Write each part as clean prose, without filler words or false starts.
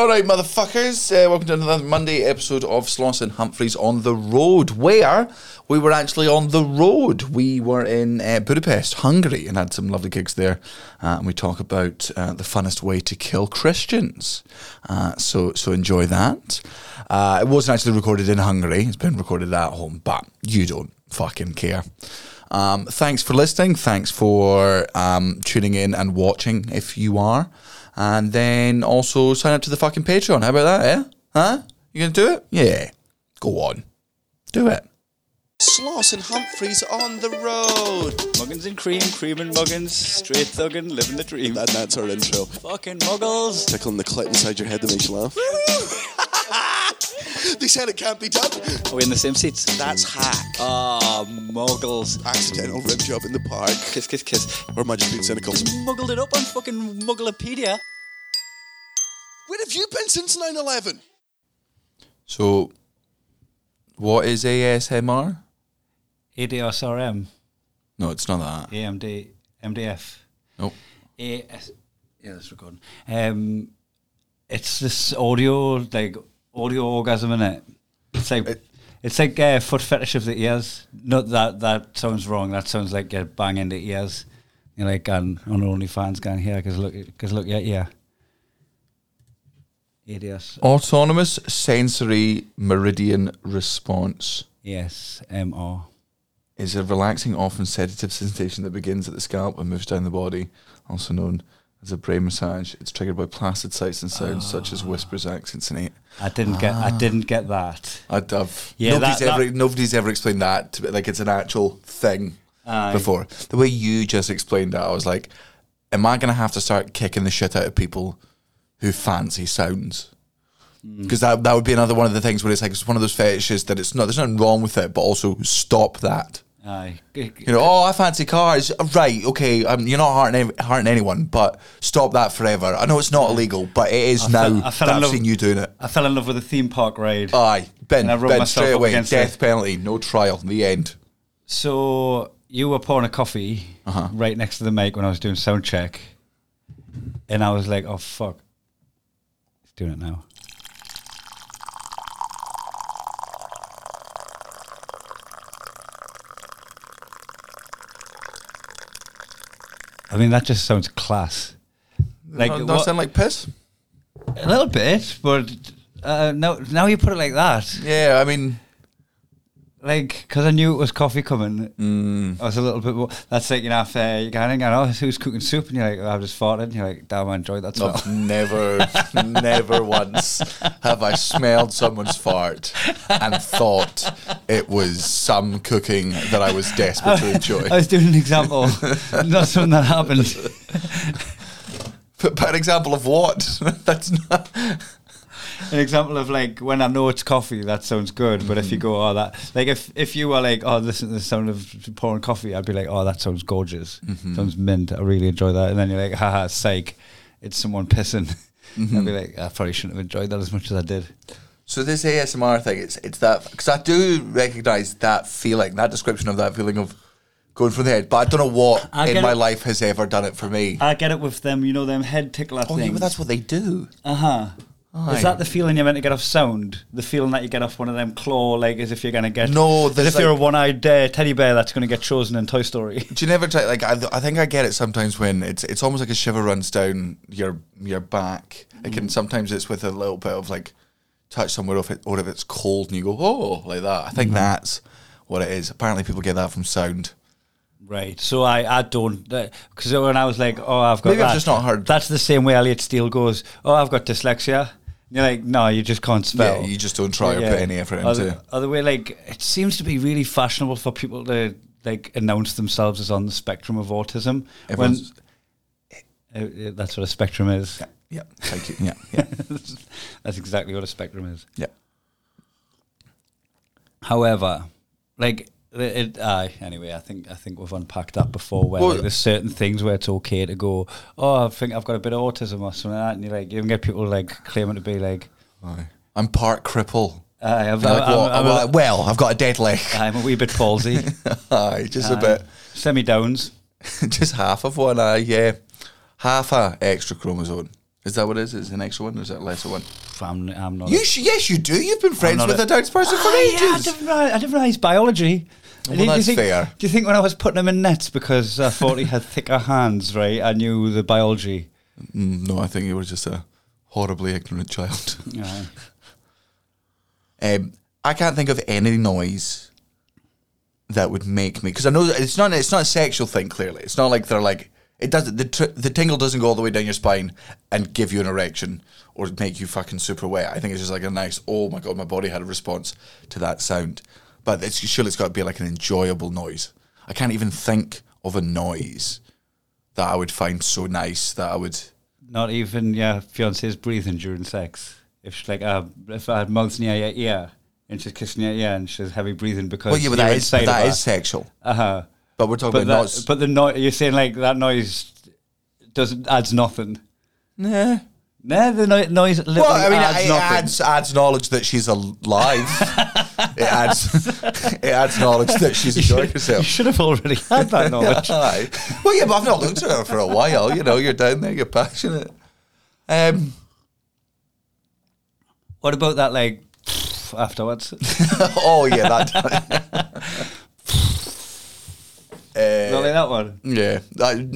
Alright, motherfuckers, welcome to another Monday episode of Sloss and Humphreys on the road, where we were actually on the road. We were in Budapest, Hungary, and had some lovely gigs there, and we talk about the funnest way to kill Christians, so enjoy that. It wasn't actually recorded in Hungary, it's been recorded at home, but you don't fucking care. Thanks for listening, thanks for tuning in and watching if you are. And then also sign up to the fucking Patreon. How about that, eh? Huh? You gonna do it? Yeah. Go on. Do it. Sloss and Humphreys on the road. Muggins and cream, cream and muggins. Straight thuggin', living the dream. And that's our intro. Fucking muggles. Tickling the clit inside your head that makes you laugh. They said it can't be done. Are we in the same seats? That's hack. Ah, muggles. Accidental rib job in the park. Kiss, kiss, kiss. Or am I just being cynical? Just muggled it up on fucking Mugglepedia. Where have you been since 9/11? So, what is ASMR? ADSRM. No, it's not that. AMD, MDF. Nope. AS. Yeah, that's recording. It's this audio orgasm, in it. It's like foot fetish of the ears. No, that sounds wrong. That sounds like you're banging the ears. You're like, and on OnlyFans going here because look, yeah. ADS. Autonomous Sensory Meridian Response. Yes, MR. Is a relaxing, often sedative sensation that begins at the scalp and moves down the body, also known as a brain massage. It's triggered by placid sights and sounds such as whispers, accents, and I didn't get that. I'd have. Yeah, nobody's ever explained that to me. Like, it's an actual thing before. The way you just explained that, I was like, am I going to have to start kicking the shit out of people who fancy sounds? Because that would be another one of the things where it's like, it's one of those fetishes that it's not, there's nothing wrong with it, but also stop that. Aye. You know, I fancy cars. Right, okay, you're not hurting anyone, but stop that forever. I know it's not illegal, but it is now. I've seen you doing it. I fell in love with a theme park ride. Aye, Ben straight away, death penalty, no trial, the end. So you were pouring a coffee right next to the mic when I was doing sound check, and I was like, oh fuck, he's doing it now. I mean, that just sounds class. Like, not sound like piss? A little bit, but now you put it like that. Yeah, I mean, like, because I knew it was coffee coming. I was a little bit more. That's like, you know, if you're going, oh, who's cooking soup? And you're like, oh, I've just farted. And you're like, damn, I enjoyed that smell. No, never once have I smelled someone's fart and thought it was some cooking that I was desperate to enjoy. I was doing an example, not something that happened. But an example of what? That's not. An example of, like, when I know it's coffee, that sounds good. But if you go, oh, that, like, if you were like, oh, listen to the sound of pouring coffee, I'd be like, oh, that sounds gorgeous. Sounds mint. I really enjoy that. And then you're like, haha, psych. It's someone pissing. I'd be like, I probably shouldn't have enjoyed that as much as I did. So this ASMR thing, it's that, because I do recognise that feeling, that description of that feeling of going from the head, but I don't know what in my life has ever done it for me. I get it with them, you know, them head tickler things. Oh, yeah, well, that's what they do. Aye. Is that the feeling you're meant to get off sound? The feeling that you get off one of them claw, like, as if you're going to get... No, as if, like, you're a one-eyed teddy bear that's going to get chosen in Toy Story. Do you never try... Like, I think I get it sometimes when it's almost like a shiver runs down your back. It can, sometimes it's with a little bit of, like, touch somewhere off it, or if it's cold and you go, oh, like that. I think that's what it is. Apparently people get that from sound. Right, so I don't, because when I was like, oh, I've got... Maybe I've just not heard. That's the same way Elliot Steele goes, oh, I've got dyslexia. You're like, no, you just can't spell. Yeah, you just don't try or put any effort into. Other way, like, it seems to be really fashionable for people to, like, announce themselves as on the spectrum of autism. That's what a spectrum is. Yeah. Thank you. Yeah. That's exactly what a spectrum is. Yeah. However, like, anyway, I think we've unpacked that before, where, well, like, there's certain things where it's okay to go, oh, I think I've got a bit of autism or something like that, and you're like, you can get people, like, claiming to be like, I'm part cripple. Well, I've got a dead leg. I'm a wee bit palsy. Aye, just a bit. Semi-downs. Just half of one eye, yeah. Half a extra chromosome. Is that what it is? Is it an extra one or is it a lesser one? I'm not. Yes, you do. You've been friends with a Down person for ages. Yeah, I didn't realise biology. Well, that's fair. Do you think when I was putting him in nets because I thought he had thicker hands, right, I knew the biology? No, I think he was just a horribly ignorant child. Yeah. I can't think of any noise that would make me... Because I know that it's not a sexual thing, clearly. It's not like they're like... It doesn't. The tingle doesn't go all the way down your spine and give you an erection or make you fucking super wet. I think it's just like a nice, oh my God, my body had a response to that sound. But surely it's got to be like an enjoyable noise. I can't even think of a noise that I would find so nice that I would... Not even your fiance's breathing during sex. If she's like, if I had mouth near your ear and she's kissing your ear and she's heavy breathing because... Well, yeah, but that is sexal. Uh-huh. But we're talking about noise. But the noise, you're saying like that noise adds nothing. Nah, the noise literally adds nothing. It adds knowledge that she's alive. it adds knowledge that she's enjoying herself. You should have already had that knowledge. Well, yeah, but I've not looked at her for a while. You know, you're down there, you're passionate. What about that, like, afterwards? Oh, yeah, that. Not like that one. Yeah,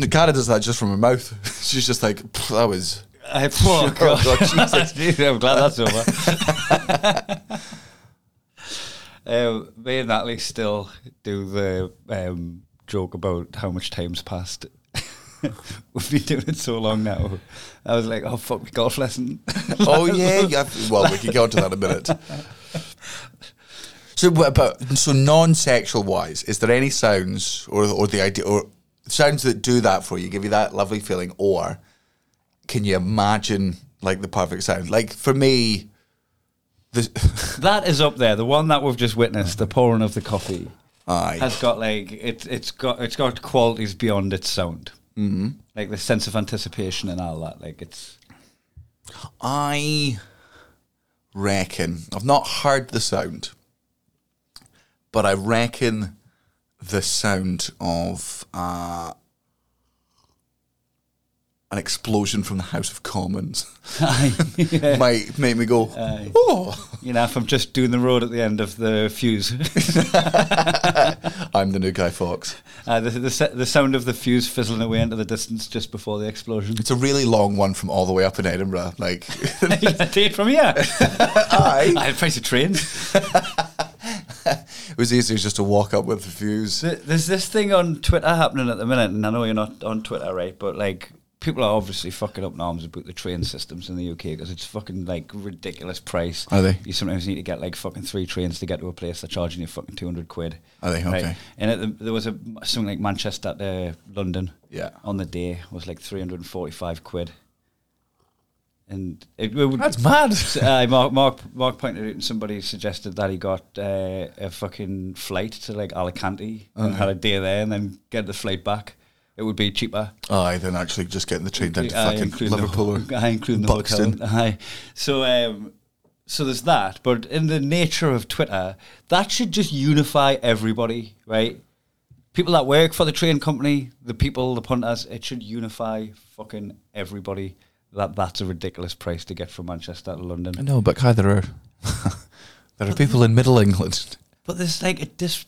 Cara does that just from her mouth. She's just like, that was. Oh God, Jesus. I'm glad that's over. Me and Natalie still do the joke about how much time's passed. We've been doing it so long now. I was like, oh fuck, my golf lesson. Oh yeah. Well, we can go on to that in a minute. So non-sexual wise, is there any sounds or the idea or sounds that do that for you, give you that lovely feeling, or can you imagine like the perfect sound? Like for me, that is up there. The one that we've just witnessed, the pouring of the coffee, has got like it's got qualities beyond its sound, like the sense of anticipation and all that. Like it's, I reckon I've not heard the sound. But I reckon the sound of an explosion from the House of Commons might make me go, oh. You know, if I'm just doing the road at the end of the fuse. I'm the new Guy Fawkes. The sound of the fuse fizzling away into the distance just before the explosion. It's a really long one from all the way up in Edinburgh. Like, take it from here. I price of trains. It was easier just to walk up with the views. There's this thing on Twitter happening at the minute, and I know you're not on Twitter, right? But like, people are obviously fucking up in arms about the train systems in the UK because it's fucking like ridiculous price. Are they? You sometimes need to get like fucking 3 trains to get to a place. They're charging you fucking £200. Are they? Okay. Right? And there was something like Manchester to London. Yeah. On the day was like £345. And that's mad. Mark pointed out, and somebody suggested that he got a fucking flight to like Alicante and had a day there, and then get the flight back. It would be cheaper. Than actually just getting the train down to fucking Liverpool or Boston. So there's that. But in the nature of Twitter, that should just unify everybody, right? People that work for the train company, the people, the punters, it should unify fucking everybody. That's a ridiculous price to get from Manchester to London. I know, but Kai, there are people in Middle England. But there's like there's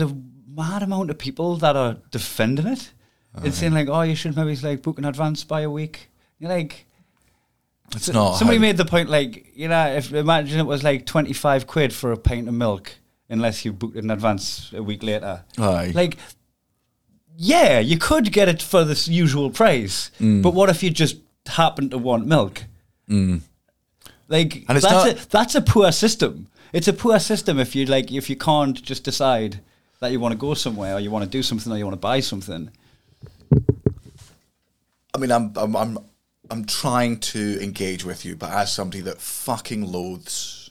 a mad amount of people that are defending it. And saying like, oh, you should maybe like book in advance by a week. You're like, it's not. Somebody made the point like, you know, if imagine it was like £25 for a pint of milk, unless you booked in advance a week later. Aye. Like. Yeah, you could get it for this usual price, but what if you just happen to want milk? Like, and that's a poor system. It's a poor system if you can't just decide that you want to go somewhere or you want to do something or you want to buy something. I mean, I'm trying to engage with you, but as somebody that fucking loathes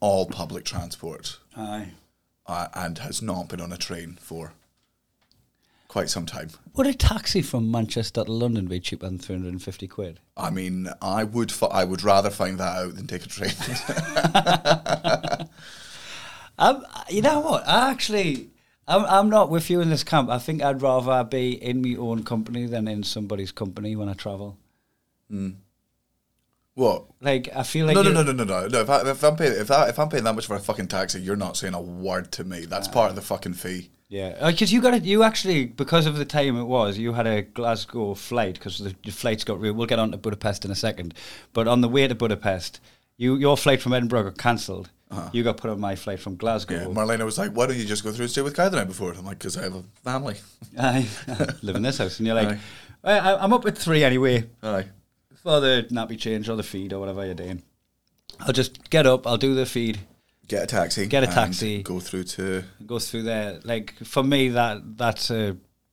all public transport, and has not been on a train for quite some time. Would a taxi from Manchester to London be cheaper than £350? I mean, I would rather find that out than take a train. You know what? I'm not with you in this camp. I think I'd rather be in my own company than in somebody's company when I travel. What? Like, I feel like... No. If I'm paying that much for a fucking taxi, you're not saying a word to me. That's part of the fucking fee. Yeah, because you actually, because of the time it was, you had a Glasgow flight, because the flights got... We'll get on to Budapest in a second. But on the way to Budapest, your flight from Edinburgh got cancelled. Uh-huh. You got put on my flight from Glasgow. Yeah, Marlena was like, why don't you just go through and stay with Kai the night before? And I'm like, because I have a family. I live in this house. And you're like, I'm up at 3 anyway. Aye. For the nappy change or the feed or whatever you're doing. I'll just get up, I'll do the feed. Get a taxi. Goes through there. Like, for me, that's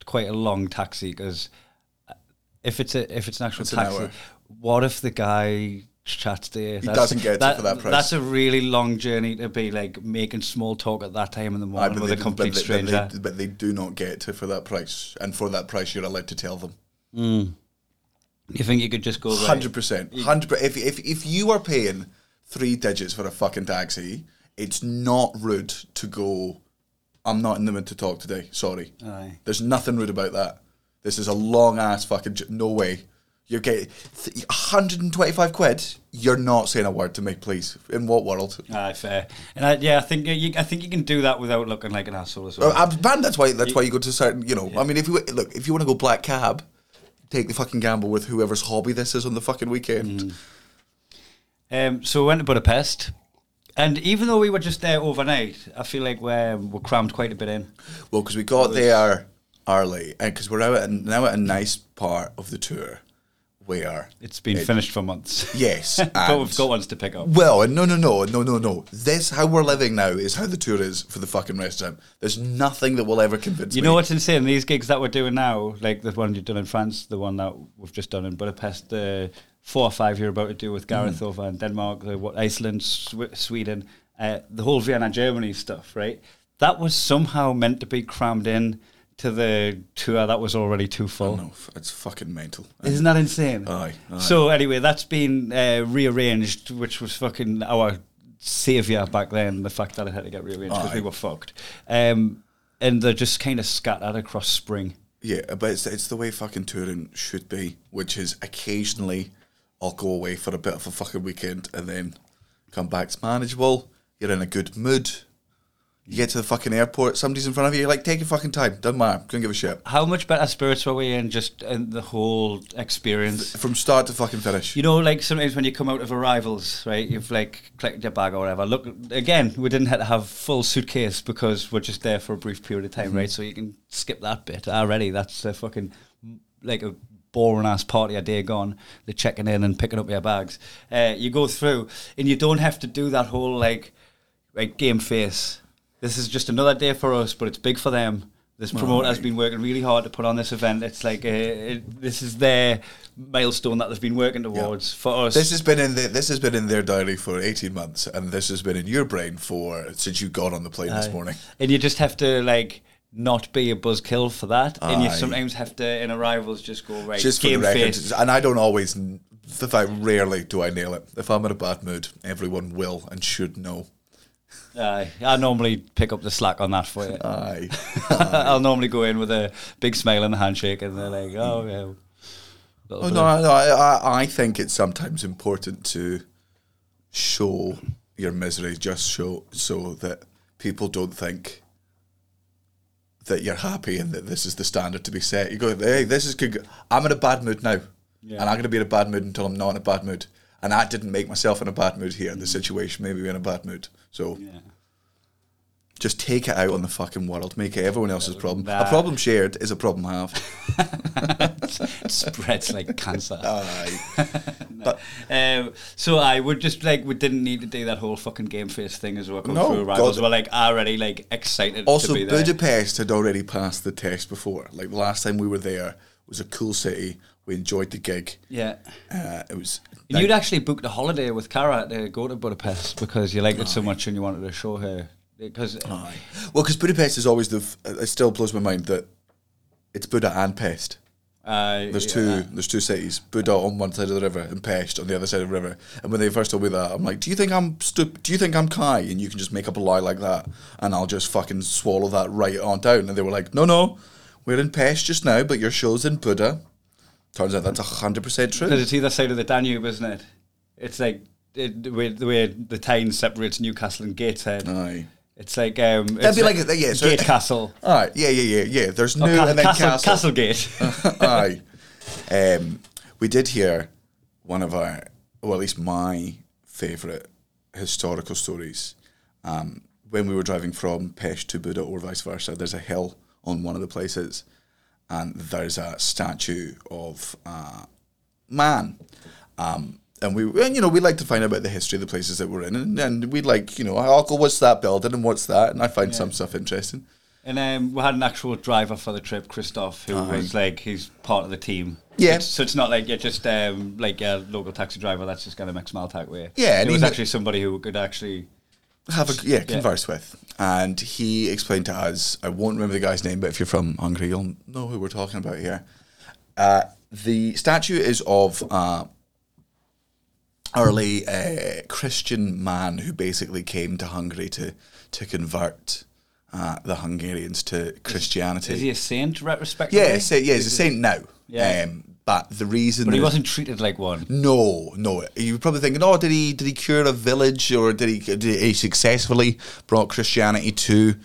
quite a long taxi, because if it's an actual taxi, what if the guy chats to you? He doesn't get it for that price. That's a really long journey to be, like, making small talk at that time in the morning with a complete stranger. But they do not get it for that price. And for that price, you're allowed to tell them. Mm. You think you could just go 100%. 100%. If you are paying 3 digits for a fucking taxi, it's not rude to go, I'm not in the mood to talk today, sorry. Aye. There's nothing rude about that. This is a long-ass fucking... No way. You get 125 quid, you're not saying a word to me, please. In what world? Aye, fair. And I think you can do that without looking like an asshole as well. Man, that's why you go to certain... You know, yeah. I mean, if you want to go black cab... Take the fucking gamble with whoever's hobby this is on the fucking weekend. Mm. So we went to Budapest, and even though we were just there overnight, I feel like we're crammed quite a bit in. Well, because we got there early, and because we're now at a nice part of the tour where it's been finished for months. Yes, but we've got ones to pick up. Well, no. This how we're living now is how the tour is for the fucking rest of time. There's nothing that will ever convince me. You know what's insane? These gigs that we're doing now, like the one you've done in France, the one that we've just done in Budapest, the 4 or 5 you're about to do with Gareth over in Denmark, Iceland, Sweden, the whole Vienna, Germany stuff, right? That was somehow meant to be crammed in to the tour that was already too full. I know, it's fucking mental. Isn't that insane? Aye. So anyway, that's been rearranged, which was fucking our saviour back then, the fact that it had to get rearranged because we were fucked. And they're just kind of scattered across spring. Yeah, but it's the way fucking touring should be, which is occasionally I'll go away for a bit of a fucking weekend and then come back. It's manageable. You're in a good mood. You get to the fucking airport, somebody's in front of you, you're like, take your fucking time, doesn't matter, couldn't give a shit. How much better spirits were we in just in the whole experience? From start to fucking finish. You know, like sometimes when you come out of arrivals, right, you've like collected your bag or whatever. Look, again, we didn't have to have full suitcase because we're just there for a brief period of time, right? So you can skip that bit already. That's a fucking, like a boring ass party a day gone. They're checking in and picking up your bags. You go through and you don't have to do that whole like game face. This is just another day for us, but it's big for them. This promoter has been working really hard to put on this event. It's like this is their milestone that they've been working towards for us. This has been in their diary for 18 months, and this has been in your brain since you got on the plane this morning. And you just have to not be a buzzkill for that, and you sometimes have to in arrivals just go right. Just game for the record, face. And I don't always. In fact, rarely do I nail it. If I'm in a bad mood, everyone will and should know. Aye, I normally pick up the slack on that for you. Aye. I'll normally go in with a big smile and a handshake, and they're like, "Oh yeah." I think it's sometimes important to show your misery, so that people don't think that you're happy and that this is the standard to be set. You go, "Hey, this is good. I'm in a bad mood now, and I'm going to be in a bad mood until I'm not in a bad mood." And I didn't make myself in a bad mood here. The situation made me in a bad mood. So just take it out on the fucking world. Make it everyone else's problem. A problem shared is a problem I have. It spreads like cancer. So I would just we didn't need to do that whole fucking game face thing as well. Through arrivals. We're already excited to be there. Also, Budapest had already passed the test before. The last time we were there was a cool city. We enjoyed the gig. Yeah. It was... And you'd actually booked a holiday with Cara to go to Budapest because you liked it so much and you wanted to show her. Because Budapest is always it still blows my mind that it's Buda and Pest. There's two cities, Buda on one side of the river and Pest on the other side of the river. And when they first told me that, I'm like, do you think I'm Kai? And you can just make up a lie like that and I'll just fucking swallow that right on down. And they were like, no, we're in Pest just now, but your show's in Buda. Turns out that's 100% true. Because it's either side of the Danube, isn't it? It's like the way the Tyne separates Newcastle and Gateshead. Aye. It's like that'd be like yeah, so Gatecastle. All right, yeah. There's no and then Castle. Castlegate. Aye. We did hear one of our, or at least my favourite historical stories. When we were driving from Pest to Buda or vice versa, there's a hill on one of the places, and there's a statue of a man. And we like to find out about the history of the places that we're in, and we'd like, I'll go, what's that building and what's that, and I find some stuff interesting. And we had an actual driver for the trip, Christoph, who was like, he's part of the team. Yeah. So it's not like you're just like a local taxi driver that's just got a mixed mile tag way. Yeah. It was actually somebody who could actually converse with. And he explained to us, I won't remember the guy's name, but if you're from Hungary, you'll know who we're talking about here. The statue is of early Christian man who basically came to Hungary to convert the Hungarians to Christianity. Is he a saint, retrospectively? Yeah, he's a saint now. Yeah. But the reason... But he wasn't treated like one. No. You were probably thinking, did he cure a village, or did he successfully brought Christianity to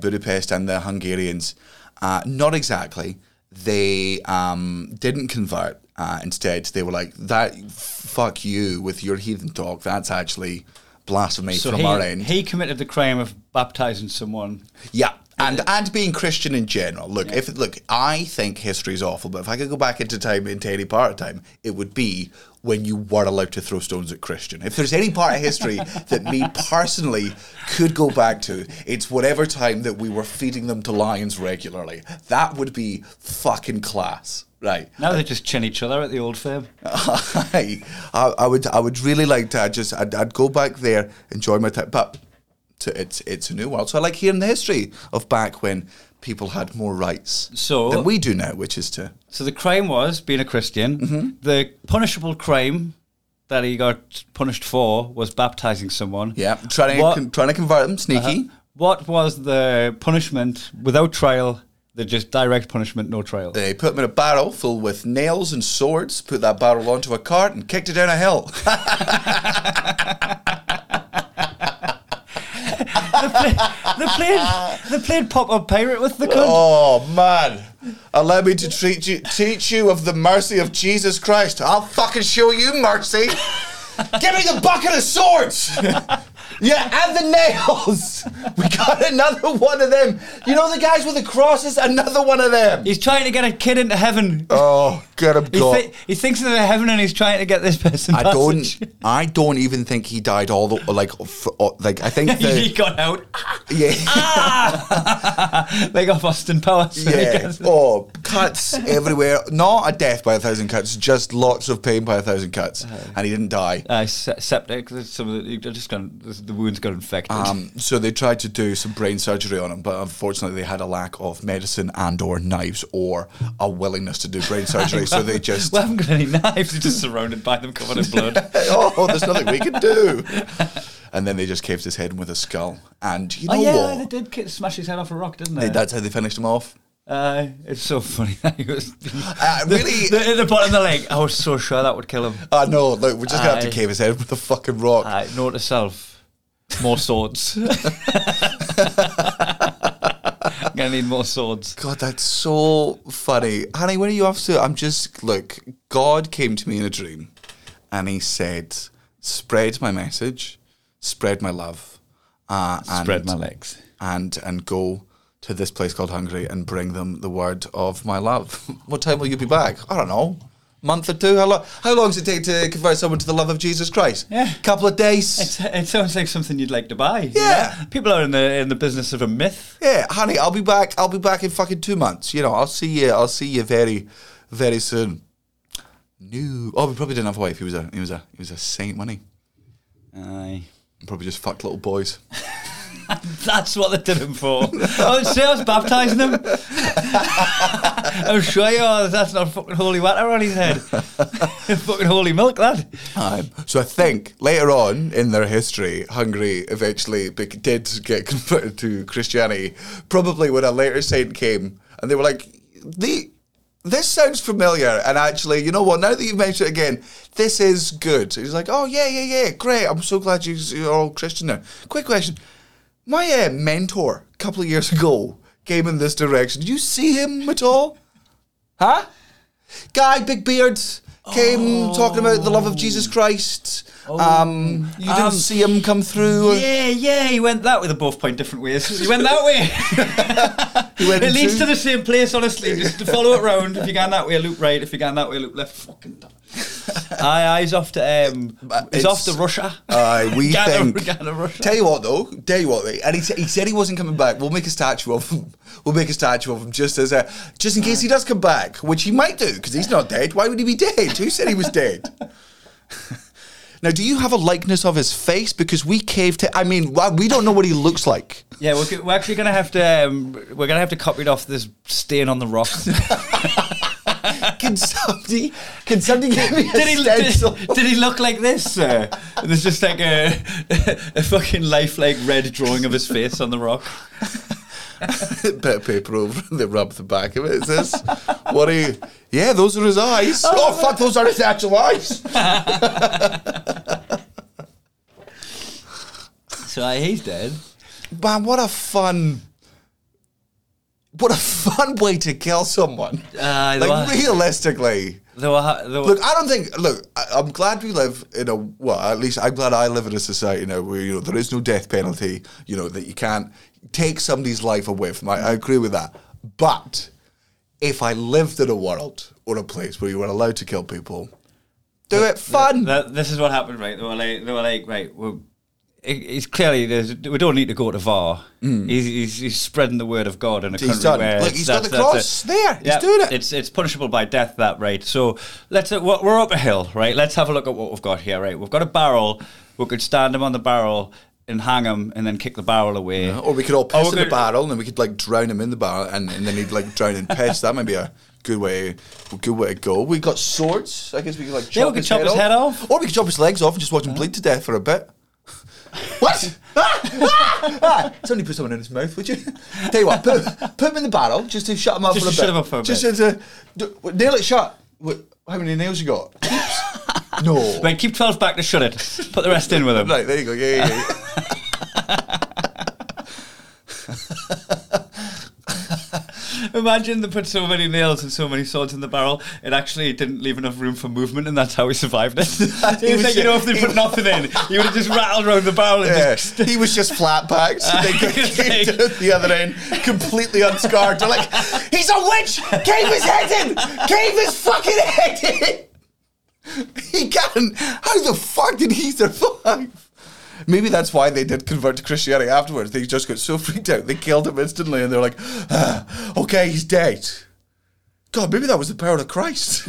Budapest and the Hungarians? Not exactly. They didn't convert. Instead, they were like, fuck you with your heathen talk. That's actually blasphemy from our end. He committed the crime of baptizing someone. Yeah, and being Christian in general. Look, I think history's awful, but if I could go back into time, into any part of time, it would be when you were allowed to throw stones at Christian. If there's any part of history that me personally could go back to, it's whatever time that we were feeding them to lions regularly. That would be fucking class. Right. Now they just chin each other at the old firm. I would really like to. I'd go back there, enjoy my time. But it's a new world. So I like hearing the history of back when people had more rights than we do now, which is to. So the crime was being a Christian. Mm-hmm. The punishable crime that he got punished for was baptizing someone. Yeah, trying to convert them, sneaky. What was the punishment without trial? They're just direct punishment, no trial. They put him in a barrel filled with nails and swords, put that barrel onto a cart and kicked it down a hill. They played pop-up pirate with the cunt. Oh, man. Allow me to teach you of the mercy of Jesus Christ. I'll fucking show you mercy. Give me the bucket of swords. Yeah, and the nails. We got another one of them. You know the guys with the crosses? Another one of them. He's trying to get a kid into heaven. Oh, get him gone. He thinks they're in heaven and he's trying to get this person passage. I don't even think he died all the... Like I think... he got out. Yeah. Ah! They got Austin Powers. Yeah. Oh, cuts everywhere. Not a death by 1,000 cuts, just lots of pain by 1,000 cuts. And he didn't die. Septic. The wounds got infected. So they tried to do some brain surgery on him, but unfortunately they had a lack of medicine and or knives or a willingness to do brain surgery, so they just... We haven't got any knives, they're just surrounded by them covered in blood. Oh, there's nothing we can do. And then they just caved his head in with a skull. And you know what? They did smash his head off a rock, didn't they? That's how they finished him off. It's so funny that he was really in the bottom of the leg. I was so sure that would kill him. I know, look, we're just going to have to cave his head with a fucking rock. Note to self. More swords. I'm going to need more swords. God, that's so funny. Honey, where are you off to? Look, God came to me in a dream and he said, spread my message, spread my love. Spread my legs. And go to this place called Hungary and bring them the word of my love. What time will you be back? I don't know. Month or two? How long does it take to convert someone to the love of Jesus Christ? Yeah. Couple of days. It sounds like something you'd like to buy. Yeah. You know? People are in the business of a myth. Yeah, honey, I'll be back in fucking 2 months. I'll see you very, very soon. No. Oh, we probably didn't have a wife. He was a saint, wasn't he? Aye. Probably just fucked little boys. That's what they did him for. I would say I was baptising him. I'm sure that's not fucking holy water on his head. Fucking holy milk, lad. So I think later on in their history, Hungary eventually did get converted to Christianity, probably when a later saint came, and they were like, this sounds familiar. And actually, you know what, now that you've mentioned it again, this is good. He's like, oh, yeah, great. I'm so glad you're all Christian now. Quick question. My mentor, a couple of years ago, came in this direction. Did you see him at all? Huh? Guy, big beard, came talking about the love of Jesus Christ. You didn't see him come through? Yeah, he went that way. They both point different ways. He went that way. It leads to the same place, honestly. Just to follow it round. If you're going that way, loop right. If you're going that way, loop left. Fucking damn. He's off to Russia. We Russia. Tell you what though, and he said he wasn't coming back. We'll make a statue of him. Just as a in case he does come back, which he might do because he's not dead. Why would he be dead? Who said he was dead? Now, do you have a likeness of his face? Because we caved to... I mean, we don't know what he looks like. Yeah, we're actually going to have to... we're going to have to copy it off this stain on the rock. Can somebody give me a stencil? Did he look like this, sir? There's just like a fucking lifelike red drawing of his face on the rock. Bit of paper over and they rub the back of it. Is this what he... Yeah, those are his eyes. Oh fuck, those are his actual eyes. So he's dead. Man, what a fun way to kill someone. Realistically. Look, I don't think... Look, I'm glad we live in a... Well, at least I'm glad I live in a society now where, you know, there is no death penalty, you know, that you can't take somebody's life away from. I agree with that. But if I lived in a world or a place where you were allowed to kill people, fun! This is what happened, right? They were like, right, well, it's clearly... We don't need to go to VAR. Mm. He's spreading the word of God in a country where... Look, he's got the cross there. He's doing it. It's punishable by death, that, right? So we're up a hill, right? Let's have a look at what we've got here, right? We've got a barrel. We could stand him on the barrel and hang him and then kick the barrel away. Yeah. Or we could all piss in the barrel and then we could like drown him in the barrel and then he'd like drown in piss. That might be a good way to go. We got swords. I guess we could like chop his head off. Or we could chop his legs off and just watch him bleed to death for a bit. What? Somebody put someone in his mouth, would you? Tell you what, put him in the barrel just to shut him up for a bit. Just to nail it shut. How many nails you got? No. Right, keep 12 back to shut it. Put the rest in with him. Right, there you go. Yeah. Imagine they put so many nails and so many swords in the barrel, it actually didn't leave enough room for movement, and that's how he survived it. He was like, you know, if they put nothing in, he would have just rattled around the barrel. And he was just flat packed. They came to the other end, completely unscarred. They're like, he's a witch! Cave his head in! Cave his fucking head in! He can't. How the fuck did he survive? Maybe that's why they did convert to Christianity afterwards. They just got so freaked out. They killed him instantly and they're like, okay, he's dead. God, maybe that was the power of Christ.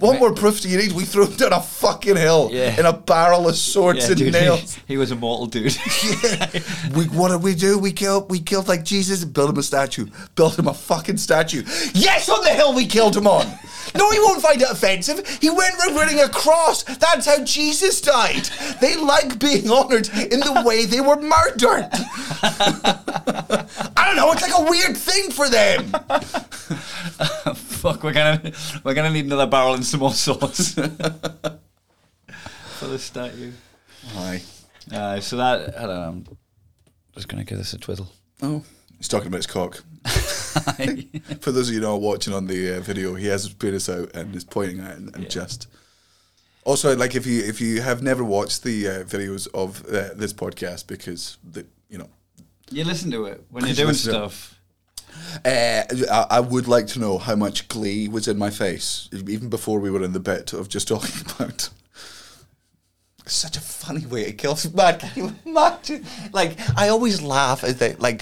What more proof do you need? We threw him down a fucking hill in a barrel of swords and nails. He was a mortal dude. What did we do? We killed like Jesus and built him a statue. Built him a fucking statue. Yes, on the hill we killed him on. No, he won't find it offensive. He went around wearing a cross. That's how Jesus died. They like being honoured in the way they were murdered. I don't know. It's like a weird thing for them. Fuck, we're gonna need another barrel and some more sauce for the statue. Aye. So that, I don't know, I'm just gonna give this a twiddle. Oh, he's talking about his cock. For those of you not watching on the video, he has his penis out and is pointing at it and just. Also, like if you have never watched the videos of this podcast, because you listen to it when you're doing stuff. I would like to know how much glee was in my face, even before we were in the bit of just talking about. Such a funny way to kill someone. Can you imagine? Like, I always laugh at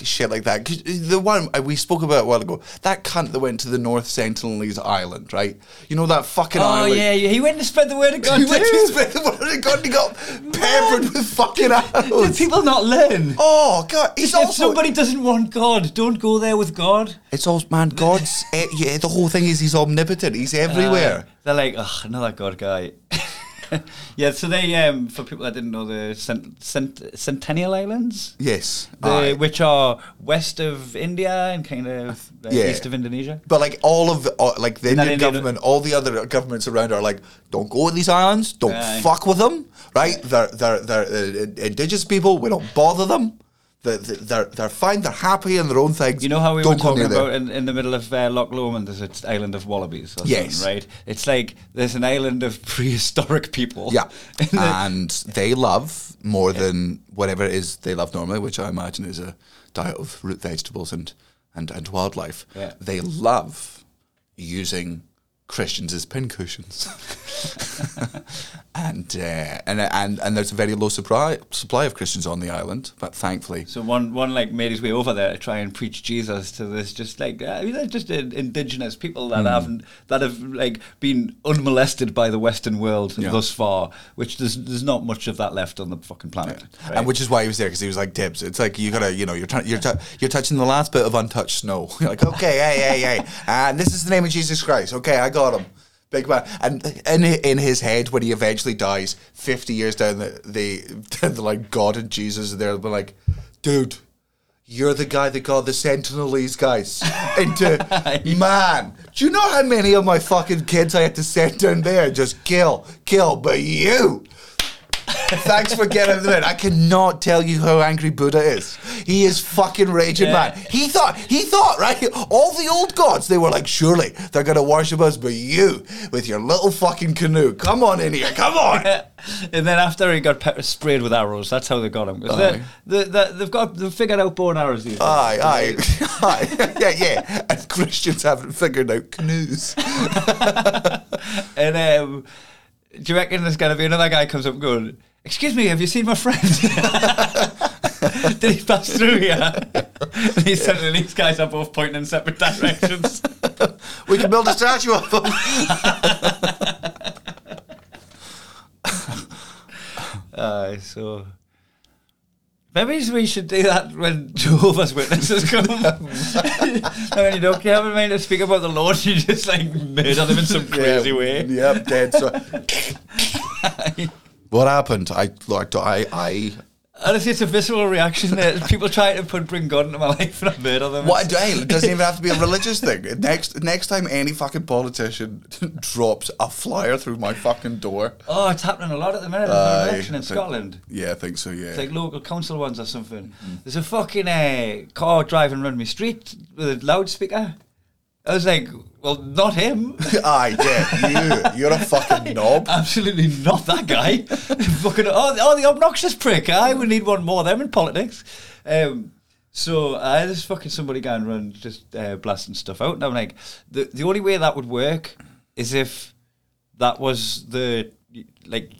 shit like that. Cause the one we spoke about a while ago, that cunt that went to the North Sentinelese Island, right? You know that fucking island? Oh, yeah, he went to spread the word of God, He went to spread the word of God and he got peppered with fucking arrows. Did people not learn? Oh, God. If somebody doesn't want God, don't go there with God. It's all, man, God's... the whole thing is he's omnipotent. He's everywhere. They're like, another God guy. Yeah, so they, for people that didn't know, the Centennial Islands. Yes. Which are west of India and kind of east of Indonesia. But like all of, like the Indian government, all the other governments around are like, don't go to these islands, don't fuck with them, right? They're indigenous people, we don't bother them. They're fine, they're happy in their own things. You know how we were talking about in the middle of Loch Lomond, there's an island of wallabies. Yes. Right? It's like there's an island of prehistoric people. Yeah. And they love more than whatever it is they love normally, which I imagine is a diet of root vegetables and wildlife. Yeah. They love using Christians as pincushions. and there's a very low supply of Christians on the island, but thankfully. So one like made his way over there to try and preach Jesus to this just indigenous people that have like been unmolested by the Western world thus far, which there's not much of that left on the fucking planet. Yeah. Right? And which is why he was there, because he was like, Dibs, it's like you gotta, you're touching the last bit of untouched snow. You're like, okay, hey, and this is the name of Jesus Christ. Okay, I got him. Big man. And in his head, when he eventually dies, 50 years down the like, God and Jesus are there, but like, dude, you're the guy that got the Sentinelese guys into, man, do you know how many of my fucking kids I had to send down there and just kill, but you, thanks for getting them in. I cannot tell you how angry Buddha is. He is fucking raging mad. He thought, right? All the old gods, they were like, surely they're going to worship us, but you, with your little fucking canoe, come on in here, come on. And then after he got sprayed with arrows, that's how they got him. They've figured out bow and arrows these days. Aye. Yeah. And Christians haven't figured out canoes. And do you reckon there's going to be another guy comes up going, excuse me, have you seen my friend? Did he pass through here? And he said that these guys are both pointing in separate directions. We can build a statue of them. So maybe we should do that when Jehovah's Witnesses come. I mean, you haven't mind to speak about the Lord, you just like murder them in some crazy way. Yep, dead. So what happened? I honestly, it's a visceral reaction that people try to bring God into my life and I murder them. What? It doesn't even have to be a religious thing. Next time any fucking politician drops a flyer through my fucking door. Oh, it's happening a lot at the minute. There's an election in Scotland. Yeah, I think so, yeah. It's like local council ones or something. There's a fucking car driving around my street with a loudspeaker. I was like, well, not him. Aye, yeah, you're a fucking knob. Absolutely not that guy. Fucking the obnoxious prick. Aye, we need one more of them in politics. So there's fucking somebody going around just blasting stuff out, and I'm like, the only way that would work is if that was the like.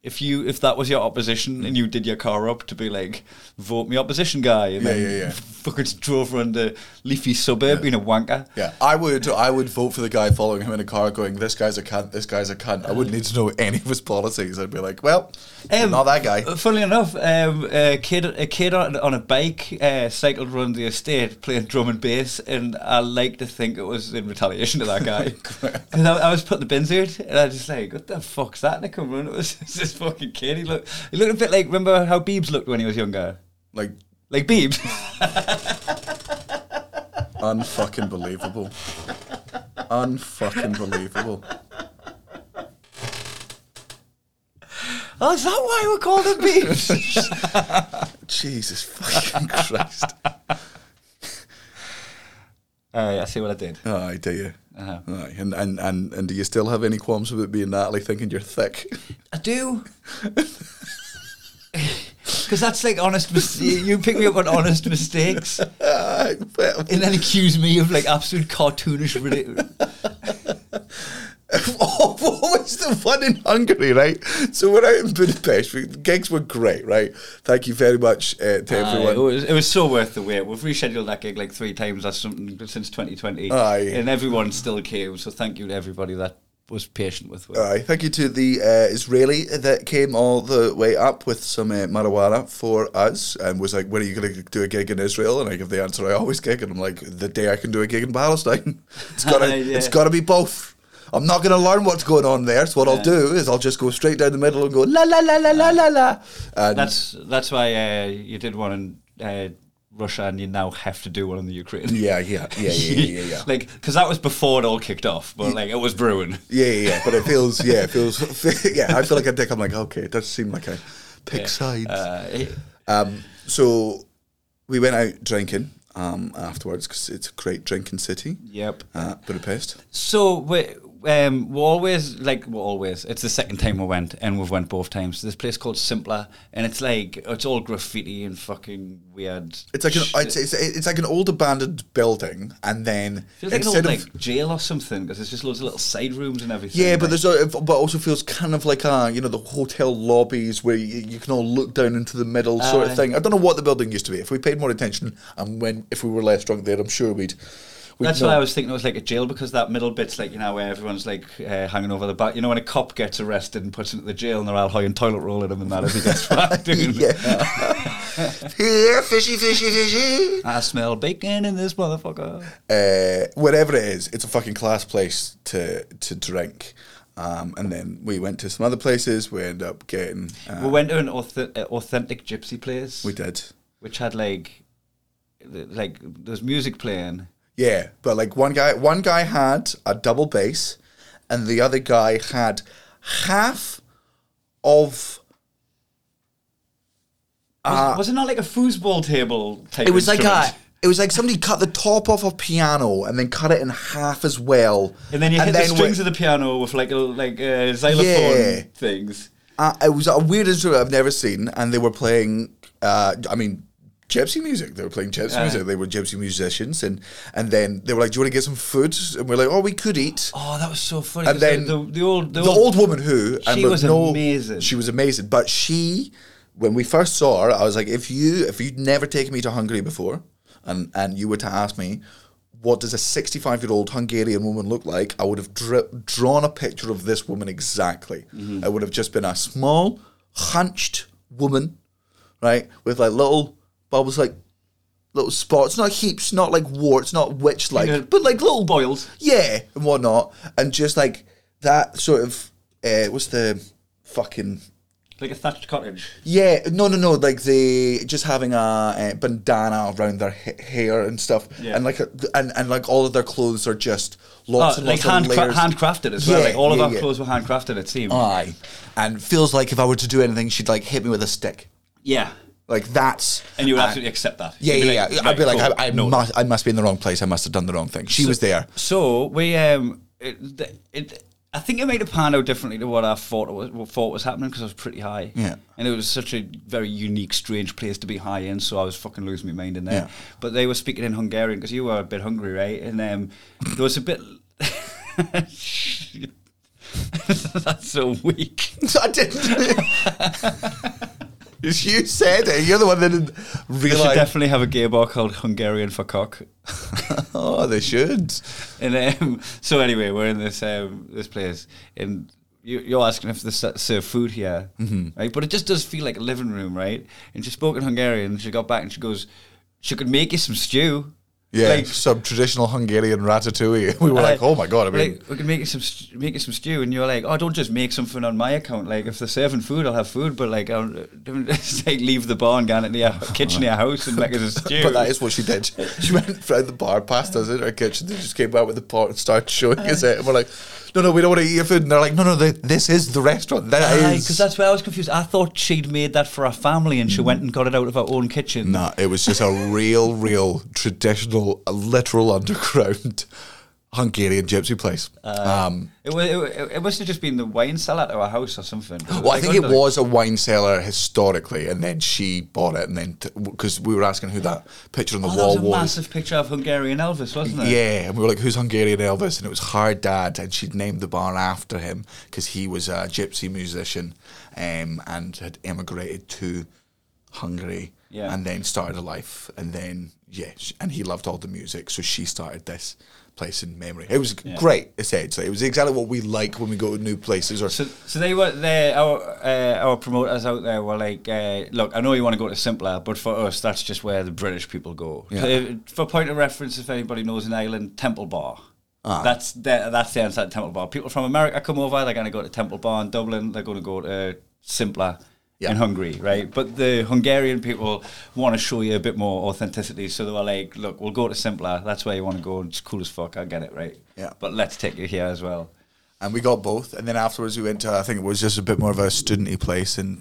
If that was your opposition and you did your car up to be like, vote me opposition guy, and then fucking drove around the leafy suburb being a wanker. Yeah, I would vote for the guy following him in a car going, this guy's a cunt. I wouldn't need to know any of his policies. I'd be like, well, not that guy. Funnily enough, a kid on a bike cycled around the estate playing drum and bass, and I like to think it was in retaliation to that guy. Because I was putting the bins out and I was just like, what the fuck's that? And I come around, it was this fucking kid. He looked a bit like, remember how Biebs looked when he was younger? Like Biebs. Unfucking believable. Unfucking believable. Oh, is that why we're called him Biebs? Jesus fucking Christ. I see what I did. Aye, do you? Uh-huh. Aye. And do you still have any qualms about being Natalie thinking you're thick? I do. Because that's like honest mistakes. You pick me up on honest mistakes. And then accuse me of like absolute cartoonish ridicule. Oh, what was the one in Hungary, right? So we're out in Budapest. The gigs were great, right? Thank you very much to everyone. It was so worth the wait. We've rescheduled that gig like 3 times or something since 2020. Aye. And everyone still came, so thank you to everybody that was patient with it. Aye, thank you to the Israeli that came all the way up with some marijuana for us and was like, when are you going to do a gig in Israel? And I give the answer I always gig, and I'm like, the day I can do a gig in Palestine. It's got to be both. I'm not going to learn what's going on there. So what I'll do is I'll just go straight down the middle and go la la la la la la la. And that's why you did one in Russia, and you now have to do one in the Ukraine. Yeah. Like, because that was before it all kicked off, but like it was brewing. Yeah. But it feels. Yeah, I feel like a dick. I'm like, okay, it does seem like I pick sides. So we went out drinking. Afterwards, because it's a great drinking city. Yep. Budapest. So we're always. It's the second time we went, and we've went both times. This place called Simpler, and it's like it's all graffiti and fucking weird. It's like it's like an old abandoned building, and then feels like an old like jail or something, because there's just loads of little side rooms and everything. Yeah, but but also feels kind of like the hotel lobbies where you can all look down into the middle sort of thing. I don't know what the building used to be. If we paid more attention and if we were less drunk there, I'm sure we'd. That's what I was thinking. It was like a jail, because that middle bit's like, where everyone's like hanging over the back. You know, when a cop gets arrested and puts him to the jail and they're all high and toilet rolling him and that, if he gets fat, dude. Yeah, fishy, fishy, fishy. I smell bacon in this motherfucker. Whatever it is, it's a fucking class place to drink. And then we went to some other places. We ended up getting... we went to an authentic gypsy place. We did. Which had like there's music playing... Yeah, but like one guy had a double bass, and the other guy had half of. Was it not like a foosball table type? It was instrument? It was like somebody cut the top off a piano and then cut it in half as well. And then hit the strings of the piano with like xylophone things. It was a weird instrument I've never seen, and they were playing. Gypsy music. They were playing gypsy music. They were gypsy musicians, and then they were like, "Do you want to get some food?" And we're like, "Oh, we could eat." Oh, that was so funny. And then the old woman who she was amazing. She was amazing, but when we first saw her, I was like, "If you'd never taken me to Hungary before, and you were to ask me, what does a 65-year-old Hungarian woman look like?" I would have drawn a picture of this woman exactly. Mm-hmm. It would have just been a small, hunched woman, right, with like little. But it was like little spots, not heaps, not like warts, not witch-like, but like little boils. Yeah, and whatnot. And just like that sort of, what's the fucking... Like a thatched cottage? Yeah, no, like they just having a bandana around their hair and stuff. Yeah. And like all of their clothes are just lots and lots of layers. Handcrafted as well, all of our clothes were handcrafted, it seemed. Aye, and feels like if I were to do anything, she'd like hit me with a stick. Yeah. Like that's... And you would absolutely accept that. Yeah. I'd be like, cool. I must be in the wrong place. I must have done the wrong thing. She was there. So we... I think it might have panned out differently to what I thought was happening, because I was pretty high. Yeah. And it was such a very unique, strange place to be high in, so I was fucking losing my mind in there. Yeah. But they were speaking in Hungarian, because you were a bit hungry, right? And there was a bit... That's so weak. I didn't... You said it. You're the one that didn't realise. They should definitely have a gay bar called Hungarian for cock. Oh, they should. And so anyway, we're in this place, and you're asking if they serve food here, mm-hmm. right? But it just does feel like a living room, right? And she spoke in Hungarian. And she got back and she goes, "She could make you some stew." Yeah, like, some traditional Hungarian ratatouille. We were like, "Oh my god!" I mean, like, we can make you some stew, and you're like, "Oh, don't just make something on my account. Like, if they're serving food, I'll have food, but like, I'll just like leave the bar and go into the kitchen of your house and make us a stew." But that is what she did. She went round the bar, passed us in her kitchen, they just came out with the pot and started showing us it, and we're like, "No, we don't want to eat your food." And they're like, "No, this is the restaurant. That is." Because that's where I was confused. I thought she'd made that for her family, and she went and got it out of her own kitchen. No, it was just a real traditional. A literal underground Hungarian gypsy place. It must have just been the wine cellar at our house or something. Well, I think it was a wine cellar historically, and then she bought it, and then because we were asking who that picture on the wall was. That was a massive picture of Hungarian Elvis, wasn't it? Yeah, and we were like, "Who's Hungarian Elvis?" And it was her dad, and she'd named the bar after him because he was a gypsy musician and had emigrated to Hungary. Yeah. And then started a life, and then and he loved all the music, so she started this place in memory. It was great, essentially. It was exactly what we like when we go to new places. Or so they were there. Our promoters out there were like, "Look, I know you want to go to Simpler, but for us, that's just where the British people go." Yeah. For point of reference, if anybody knows in Ireland, Temple Bar. That's the answer to Temple Bar. People from America come over, they're going to go to Temple Bar in Dublin, they're going to go to Simpler in Hungary, right? But the Hungarian people want to show you a bit more authenticity, so they were like, look, we'll go to Simpler, that's where you want to go, it's cool as fuck, I get it, right? Yeah. But let's take you here as well. And we got both, and then afterwards we went to, I think it was just a bit more of a studenty place, and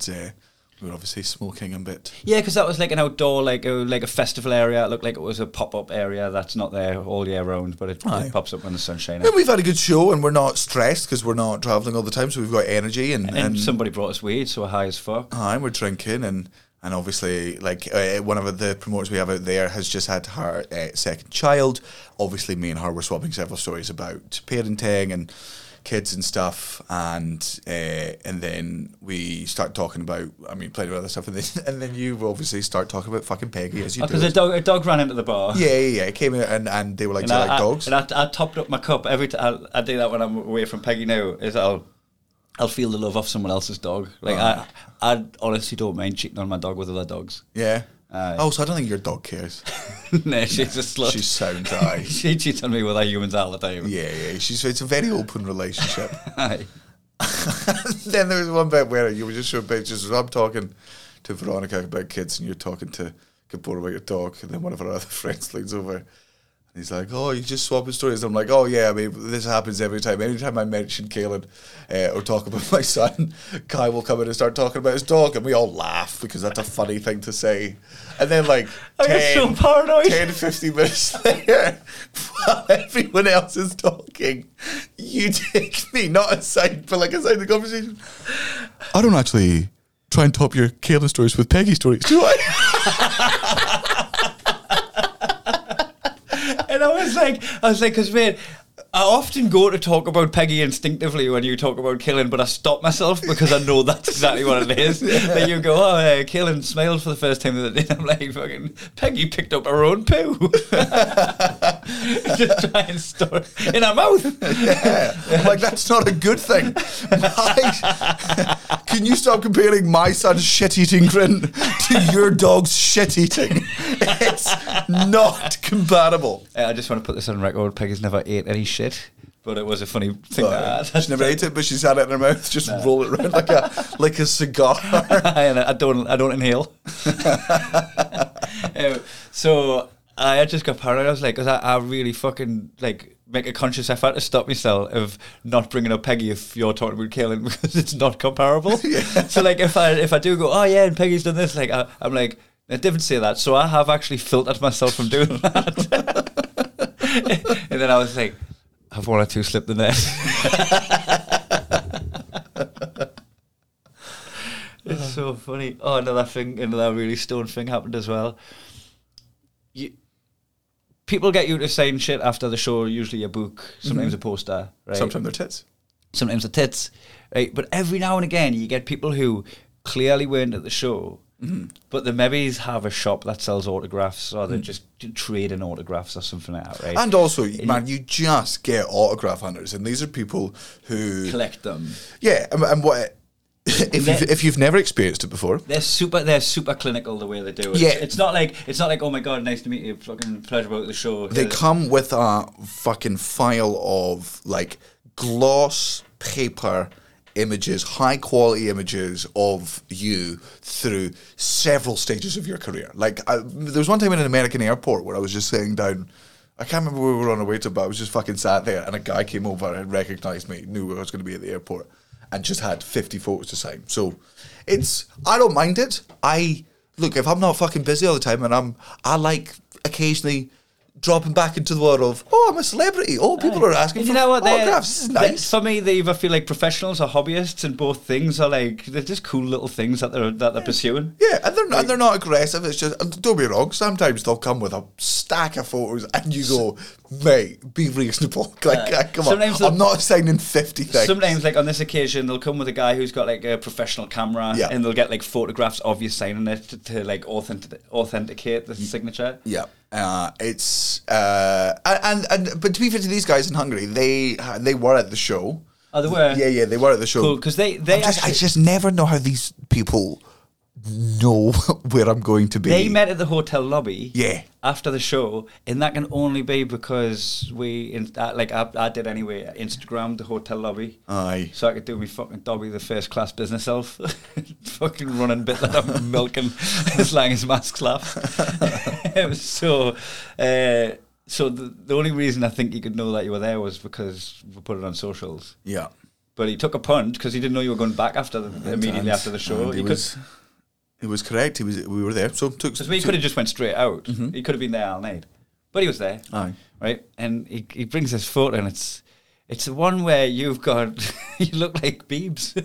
we were obviously smoking a bit. Yeah, because that was like an outdoor, like a festival area. It looked like it was a pop-up area that's not there all year round, but it pops up when the sun's shining. And we've had a good show, and we're not stressed because we're not travelling all the time, so we've got energy. And somebody brought us weed, so we're high as fuck. And we're drinking, and obviously, like, one of the promoters we have out there has just had her second child. Obviously, me and her were swapping several stories about parenting and kids and stuff, and then we start talking about, I mean, plenty of other stuff, and then you obviously start talking about fucking Peggy as you do. Because a dog ran into the bar. Yeah. It came in and they were like, and do you like dogs? And I topped up my cup every time. I do that when I'm away from Peggy now, is I'll feel the love off someone else's dog. Like, I honestly don't mind cheating on my dog with other dogs. Yeah. So I don't think your dog cares. No, she's a slut. She's sound high. She cheats on me with our humans all the time. Yeah. It's a very open relationship. Aye. Then there was one bit where you were just showing pictures. I'm talking to Veronica about kids, and you're talking to Gabor about your dog, and then one of our other friends leans over. He's like, oh, you just swapping stories. I'm like, oh, yeah, I mean, this happens every time. Anytime I mention Caitlin or talk about my son, Kai will come in and start talking about his dog, and we all laugh because that's a funny thing to say. And then, like, I get so paranoid. 10, 15 minutes later, while everyone else is talking, you take me, not aside, but like aside the conversation. I don't actually try and top your Caitlin stories with Peggy stories, do I? And I was like, because, man, I often go to talk about Peggy instinctively when you talk about Caitlin, but I stop myself because I know that's exactly what it is. That you go, oh, Caitlin smiled for the first time of the day. I'm like, fucking, Peggy picked up her own poo. Just try and store it in her mouth. Yeah. I'm like, that's not a good thing. Can you stop comparing my son's shit-eating grin to your dog's shit-eating? It's not compatible. I just want to put this on record. Peggy's never ate any shit, but it was a funny thing. She's never ate it, but she's had it in her mouth. Just roll it around like a cigar. I don't inhale. So I just got paranoid. I was like, because I really fucking like make a conscious effort to stop myself of not bringing up Peggy if you're talking about Caitlin, because it's not comparable. Yeah. So like if I do go, oh yeah, and Peggy's done this, like I'm like, I didn't say that. So I have actually filtered myself from doing that. And then I was like, I've one or two slipped the net. It's so funny. Oh, another really stone thing happened as well. People get you to sign shit after the show, usually a book, sometimes a poster, right? Sometimes they're tits. Sometimes they're tits, right? But every now and again, you get people who clearly weren't at the show, but the maybe's have a shop that sells autographs, or they're just trading autographs or something like that, right? And also, man, you just get autograph hunters, and these are people who collect them. Yeah, and what... If you've never experienced it before, they're super clinical the way they do it. Yeah. It's not like oh my god, nice to meet you, fucking pleasure about the show. They come with a fucking file of like gloss paper images, high quality images of you through several stages of your career. Like there was one time in an American airport where I was just sitting down. I can't remember where we were on our way to, but I was just fucking sat there, and a guy came over and recognised me, knew I was going to be at the airport, and just had 50 photos to sign. So I don't mind it. Look, if I'm not fucking busy all the time, and I like occasionally dropping back into the world of, oh, I'm a celebrity, oh, people are asking for autographs, it's nice. For me, they either feel like professionals or hobbyists, and both things are like, they're just cool little things that they're pursuing. Yeah, and they're not aggressive, it's just, don't be wrong, sometimes they'll come with a stack of photos and you go, mate, be reasonable, like, come on, I'm not signing 50 things. Sometimes, like on this occasion, they'll come with a guy who's got like a professional camera, and they'll get like photographs of you signing it to like authenticate the signature. Yeah. But to be fair to these guys in Hungary, they were at the show. Oh, they were. Yeah, they were at the show. Cool, because they. I just never know how these people know where I'm going to be. They met at the hotel lobby. Yeah. After the show, and that can only be because I did anyway. Instagrammed the hotel lobby. Aye. So I could do me fucking Dobby the first class business self, fucking running bit that I'm milking as long as masks laugh. It was so. So the only reason I think he could know that you were there was because we put it on socials. Yeah. But he took a punt because he didn't know you were going back immediately after the show. It was correct. We were there. So he could have just went straight out. Mm-hmm. He could have been there all night, but he was there. Aye, right. And he brings this photo, and it's the one where you've got you look like Biebs.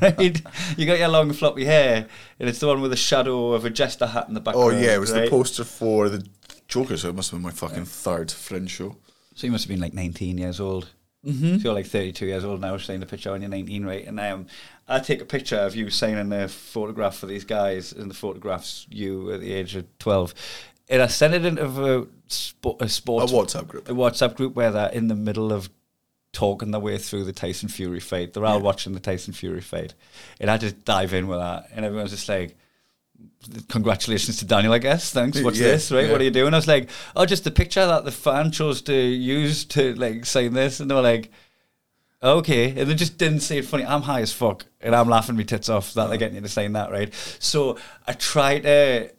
Right? You got your long floppy hair, and it's the one with a shadow of a jester hat in the background. Oh yeah, it was right? The poster for the Joker. So it must have been my fucking third Friends show. So you must have been like 19 years old. Mm-hmm. So you're like 32 years old now, signing a picture on your 19, right? And I take a picture of you signing a photograph for these guys, and the photograph's you at the age of 12. And I sent it into a WhatsApp group. A WhatsApp group where they're in the middle of talking their way through the Tyson Fury fight. They're all watching the Tyson Fury fight. And I just dive in with that. And everyone's just like, congratulations to Daniel, I guess. Thanks. What's this, right? Yeah. What are you doing? I was like, oh, just the picture that the fan chose to use to like sign this, and they were like, okay, and they just didn't say it funny. I'm high as fuck, and I'm laughing my tits off that they're getting you to sign that, right? So I tried to,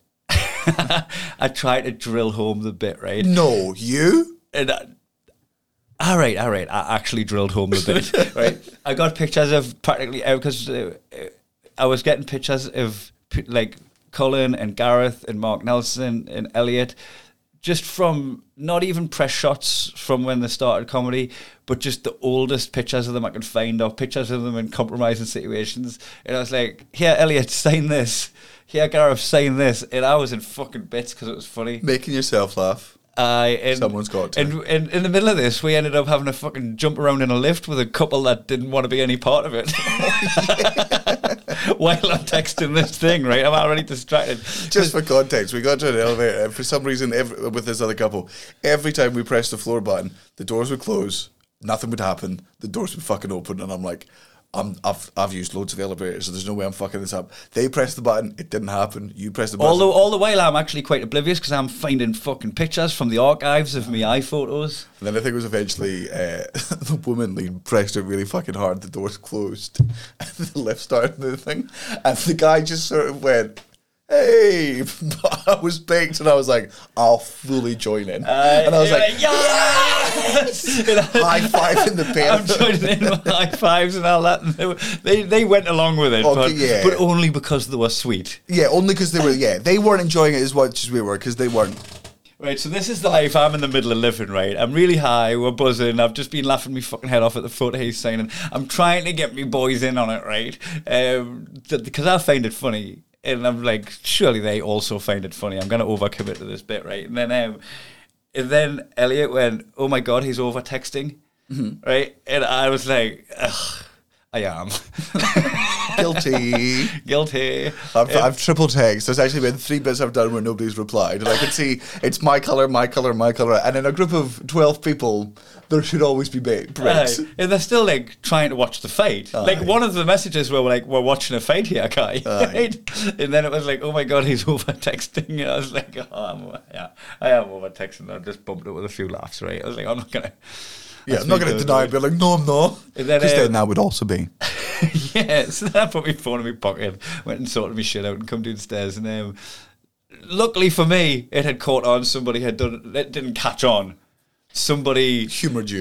drill home the bit, right? No, you and. All right. I actually drilled home the bit, right? I got pictures of practically because I was getting pictures of. Like Colin and Gareth and Mark Nelson and Elliot, just from not even press shots from when they started comedy, but just the oldest pictures of them I could find, or pictures of them in compromising situations. And I was like, here, Elliot, sign this. Here, Gareth, sign this. And I was in fucking bits because it was funny. Making yourself laugh. Someone's got to. And in the middle of this, we ended up having a fucking jump around in a lift with a couple that didn't want to be any part of it. While I'm texting this thing, right? I'm already distracted. Just for context, we got to an elevator, and for some reason, with this other couple, every time we pressed the floor button, the doors would close, nothing would happen, the doors would fucking open, and I'm like, I've used loads of elevators, so there's no way I'm fucking this up. They pressed the button, it didn't happen. You pressed the button. Although all the while I'm actually quite oblivious because I'm finding fucking pictures from the archives of me iPhotos. And then I think it was eventually the woman pressed it really fucking hard. The doors closed, and the lift started moving, and the guy just sort of went, "Hey!" But I was baked, and I was like, "I'll fully join in," and I was like, "Yes!" High five in the pair. I'm joining in with high fives and all that. And they went along with it, but only because they were sweet. Yeah, only because they were. Yeah, they weren't enjoying it as much as we were because they weren't. Right, so this is the life I'm in the middle of living, right? I'm really high, we're buzzing, I've just been laughing me fucking head off at the photo he's signing. I'm trying to get me boys in on it, right? Because I find it funny. And I'm like, surely they also find it funny. I'm going to overcommit to this bit, right? And then Elliot went, oh my God, he's over texting, right? And I was like, ugh, I am. Guilty. I've triple text. There's actually been three bits I've done where nobody's replied. And I can see it's my colour. And in a group of 12 people, there should always be breaks. And they're still like trying to watch the fight. Aye. Like one of the messages where we're like, we're watching a fight here, Kai. Right? And then it was like, oh my God, he's over texting. And I was like, I am over texting. I just bumped it with a few laughs, right? I was like, I'm not going to deny it, be like, no, I'm not. Because then that would also be. Yeah, so then I put my phone in my pocket, went and sorted my shit out and come downstairs. And luckily for me, it had caught on. It didn't catch on. Somebody humoured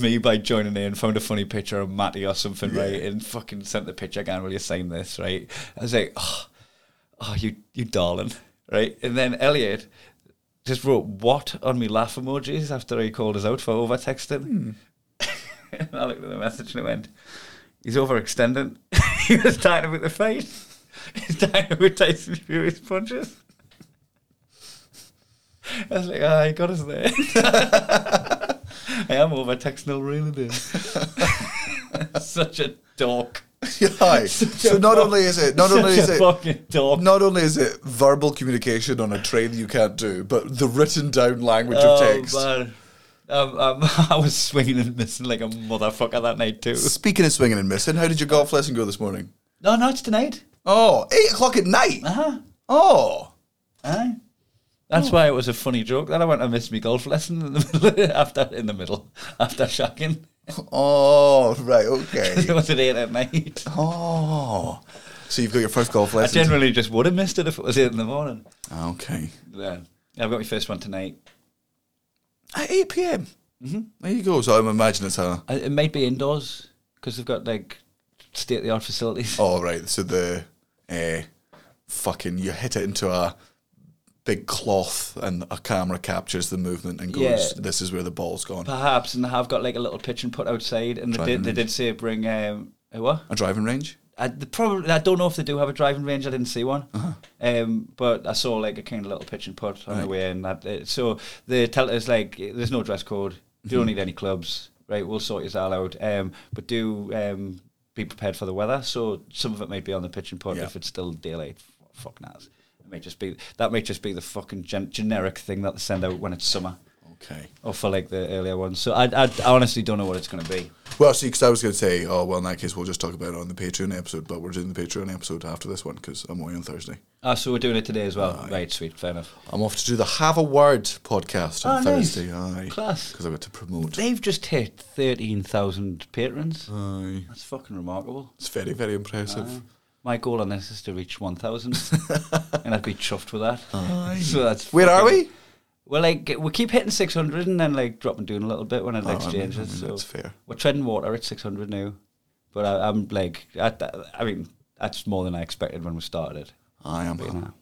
me by joining in, found a funny picture of Matty or something, right? And fucking sent the picture again, will you sign this, right? I was like, oh you darling, right? And then Elliot just wrote what on me laugh emojis after he called us out for over texting. And I looked at the message and I went, he's overextending. He was tired about the fight. He's tired about Tyson Fury's punches. I was like, he got us there. I am over texting, I'll really do. Such a dork. Hi. So not only is it verbal communication on a train you can't do, but the written down language of text. Man. I was swinging and missing like a motherfucker that night too. Speaking of swinging and missing, how did your golf lesson go this morning? No, it's tonight. Oh, 8 o'clock at night? Uh-huh. Oh. Aye. That's why it was a funny joke that I went and missed my golf lesson after shacking. Oh, right, okay. It was at 8 at night. Oh. So you've got your first golf lesson. I generally just would have missed it if it was 8 in the morning. Okay. Yeah. I've got my first one tonight. At 8 p.m? Mm-hmm. There you go. So I'm imagining it's a... It might be indoors, because they've got, like, state-of-the-art facilities. Oh, right. So the... you hit it into a big cloth and a camera captures the movement and goes, this is where the ball's gone. Perhaps, and they have got like a little pitch and put outside, and they did say bring a driving range. I don't know if they do have a driving range. I didn't see one, but I saw like a kind of little pitch and putt on the way, and so they tell us like there's no dress code. You don't need any clubs, right? We'll sort you all out, but do be prepared for the weather. So some of it might be on the pitch and putt if it's still daylight. Fuck that. That might just be the fucking generic thing that they send out when it's summer. Okay. Or for like the earlier ones. So I honestly don't know what it's going to be. Well, see, because I was going to say, in that case, we'll just talk about it on the Patreon episode, but we're doing the Patreon episode after this one because I'm away on Thursday. Ah, so we're doing it today as well. Right, sweet, fair enough. I'm off to do the Have a Word podcast on Thursday. Nice. Aye. Class. Because I've got to promote. They've just hit 13,000 patrons. Aye. That's fucking remarkable. It's very, very impressive. Aye. My goal on this is to reach 1,000, and I'd be chuffed with that. So that's where are we? Well, like we keep hitting 600 and then like dropping down a little bit when it changes. I mean, that's fair. We're treading water at 600 now, but I mean, that's more than I expected when we started. I am.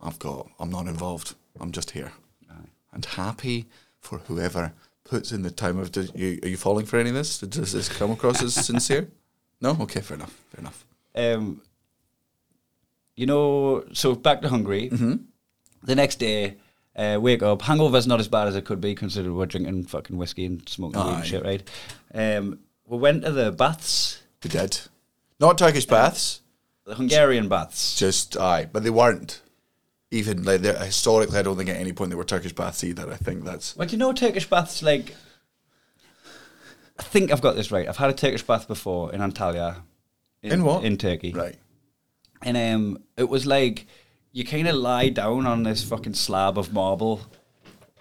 I'm not involved. I'm just here and happy for whoever puts in the time of. Are you falling for any of this? Does this come across as sincere? No. Okay. Fair enough. You know, so back to Hungary. Mm-hmm. The next day, wake up. Hangover's not as bad as it could be, considering we're drinking fucking whiskey and smoking weed and shit, right? We went to the baths. We did. Not Turkish baths. The Hungarian baths. But they weren't. Even, like, historically, I don't think at any point they were Turkish baths either. I think that's... Well, you know, Turkish baths, like... I think I've got this right. I've had a Turkish bath before in Antalya. In what? In Turkey. Right. And it was like, you kind of lie down on this fucking slab of marble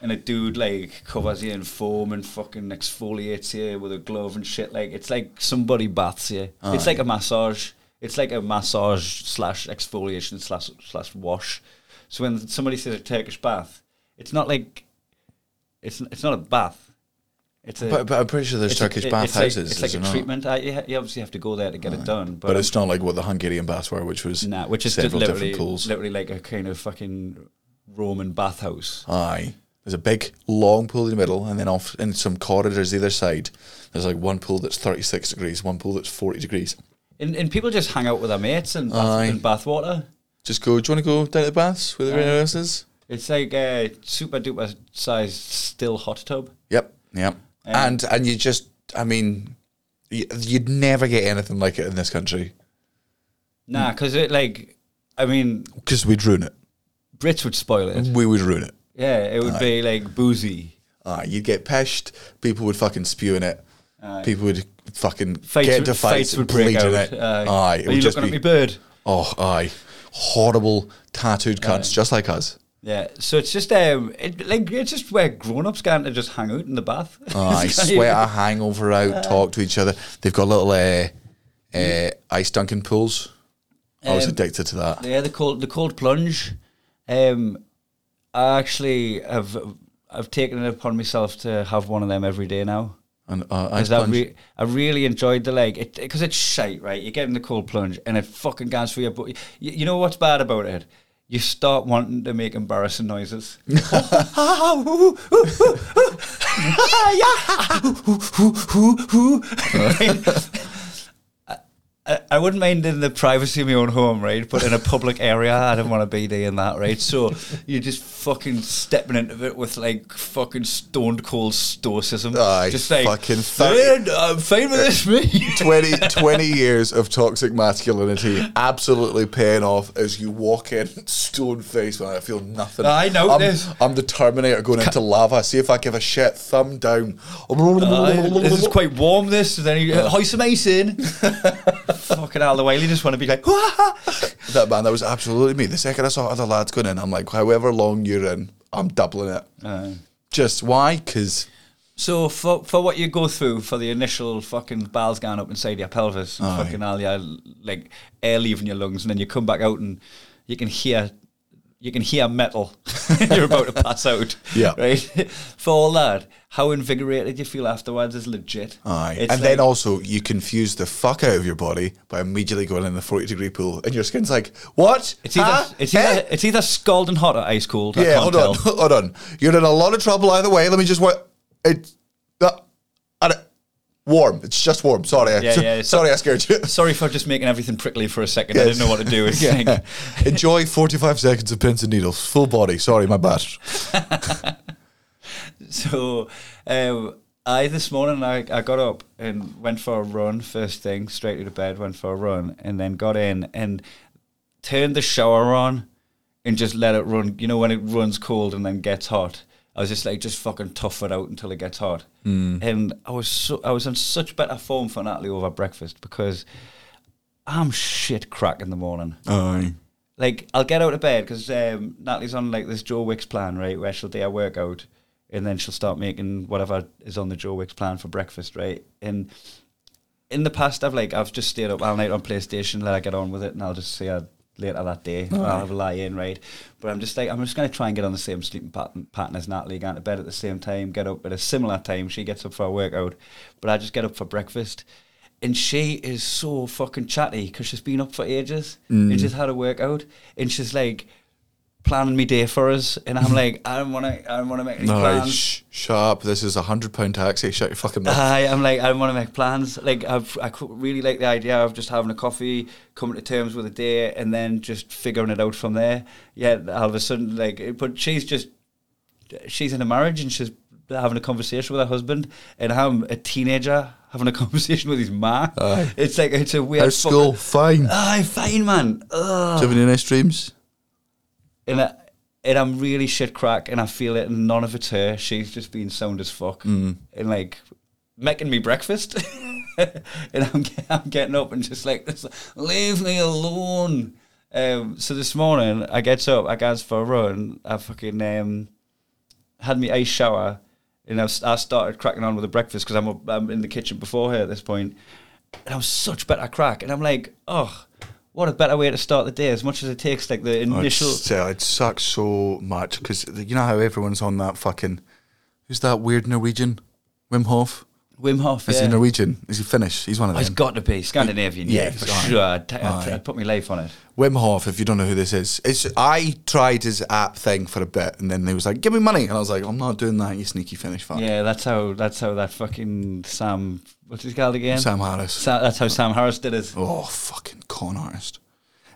and a dude like covers you in foam and fucking exfoliates you with a glove and shit. Like, it's like somebody baths you. Aye. It's like a massage. It's like a massage / exfoliation / wash. So when somebody says a Turkish bath, it's not like, it's not a bath. But I'm pretty sure there's Turkish bathhouses. It's like a treatment. You obviously have to go there to get it done. But it's not like what the Hungarian baths were, which was several different pools. Literally like a kind of fucking Roman bathhouse. Aye. There's a big, long pool in the middle, and then off in some corridors either side, there's like one pool that's 36 degrees, one pool that's 40 degrees. And people just hang out with their mates and bath water. Just go, do you want to go down to the baths where everyone else is? It's like a super-duper sized still hot tub. Yep. And you just, I mean, you'd never get anything like it in this country. Nah, because because we'd ruin it. Brits would spoil it. We would ruin it. Yeah, it would be like boozy. You'd get pest. People would fucking spew in it. People would fucking get into fights and bleed in it. It would just be looking at me bird. Horrible tattooed cunts just like us. Yeah, so it's just it's just where grown-ups can't just hang out in the bath. I sweat a hangover out, talk to each other. They've got little ice dunking pools. I was addicted to that. Yeah, the cold plunge. I actually I've taken it upon myself to have one of them every day now. And ice plunge. I really enjoyed the because it's shite, right? You get in the cold plunge and it fucking goes for your butt. You know what's bad about it? You start wanting to make embarrassing noises. I wouldn't mind in the privacy of my own home, right? But in a public area, I don't want to be doing that, right? So you're just fucking stepping into it with like fucking stone cold stoicism. Just like, fucking I'm fine with this, mate. 20 years of toxic masculinity absolutely paying off as you walk in stone faced. I feel nothing. I know this. I'm the Terminator going into lava. See if I give a shit. Thumb down. This is quite warm, this. Then hoist some ice in. fucking out of the way. You just want to be like, wah! That man, that was absolutely me. The second I saw other lads going in, I'm like, however long you're in, I'm doubling it. Just why? Because... So for what you go through for the initial fucking bowels going up inside your pelvis and fucking all your like air leaving your lungs, and then you come back out and you can hear metal. You're about to pass out. Yeah. Right? For all that, how invigorated you feel afterwards is legit. Aye. It's and like, then also you confuse the fuck out of your body by immediately going in the 40-degree pool and your skin's like, what? It's either scalding hot or ice cold. Yeah, hold on. You're in a lot of trouble either way. Let me just... Warm. It's just warm. Sorry. Yeah. Sorry, I scared you. Sorry for just making everything prickly for a second. Yes. I didn't know what to do. It's like enjoy 45 seconds of pins and needles. Full body. Sorry, my bad. So, this morning I got up and went for a run. First thing, straight to the bed, went for a run, and then got in and turned the shower on and just let it run. You know when it runs cold and then gets hot. I was just like, just fucking tough it out until it gets hot. Mm. And I was in such better form for Natalie over breakfast because I'm shit crack in the morning. Aye. Like, I'll get out of bed because Natalie's on like this Joe Wicks plan, right, where she'll do her workout and then she'll start making whatever is on the Joe Wicks plan for breakfast, right? And in the past, I've just stayed up all night on PlayStation, let her get on with it, and I'll just see her later that day. I'll have a lie in, right? But I'm just going to try and get on the same sleeping pattern as Natalie, going to bed at the same time, get up at a similar time. She gets up for a workout, but I just get up for breakfast. And she is so fucking chatty because she's been up for ages and she's had a workout and she's like planning me day for us. And I'm like, I don't want to make any plans. Shut up. This is £100 taxi. Shut your fucking mouth. I'm like, I don't want to make plans. Like, I really like the idea of just having a coffee, coming to terms with a day, and then just figuring it out from there. Yeah, all of a sudden, like, but she's in a marriage and she's having a conversation with her husband, and I'm a teenager having a conversation with his ma. It's like, it's a weird. How's school? Fine. Fine, man. Do you have any nice dreams? And I'm really shit crack and I feel it, and none of it's her. She's just been sound as fuck and like making me breakfast. And I'm getting up and just like, leave me alone. So this morning I get up, I goes for a run, I fucking had my ice shower, and I started cracking on with the breakfast because I'm in the kitchen before her at this point, and I was such better crack, and I'm like, oh, what a better way to start the day, as much as it takes, like, the initial... It sucks so much, because you know how everyone's on that fucking... Who's that weird Norwegian? Wim Hof? Wim Hof, yeah. Is he Norwegian? Is he Finnish? He's one of them. He's got to be. Scandinavian, for sure. I'd put my life on it. Wim Hof, if you don't know who this is. I tried his app thing for a bit, and then they was like, give me money. And I was like, I'm not doing that, you sneaky Finnish fuck. Yeah, that's how that fucking Sam... What's his called again? Sam Harris. That's how Sam Harris did it. Oh, fucking con artist.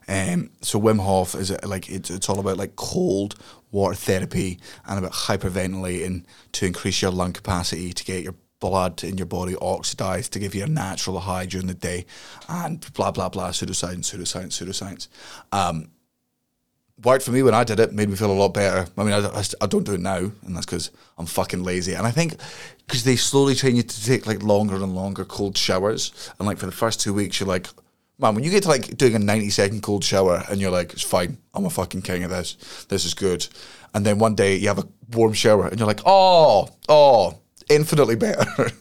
So Wim Hof is like, it's all about like cold water therapy and about hyperventilating to increase your lung capacity, to get your blood in your body oxidized, to give you a natural high during the day, and blah, blah, blah, pseudoscience. Worked for me when I did it, made me feel a lot better. I mean, I don't do it now, and that's because I'm fucking lazy. And I think because they slowly train you to take, like, longer and longer cold showers. And, like, for the first 2 weeks, you're like, man, when you get to, like, doing a 90-second cold shower, and you're like, it's fine, I'm a fucking king of this. This is good. And then one day you have a warm shower, and you're like, oh, infinitely better.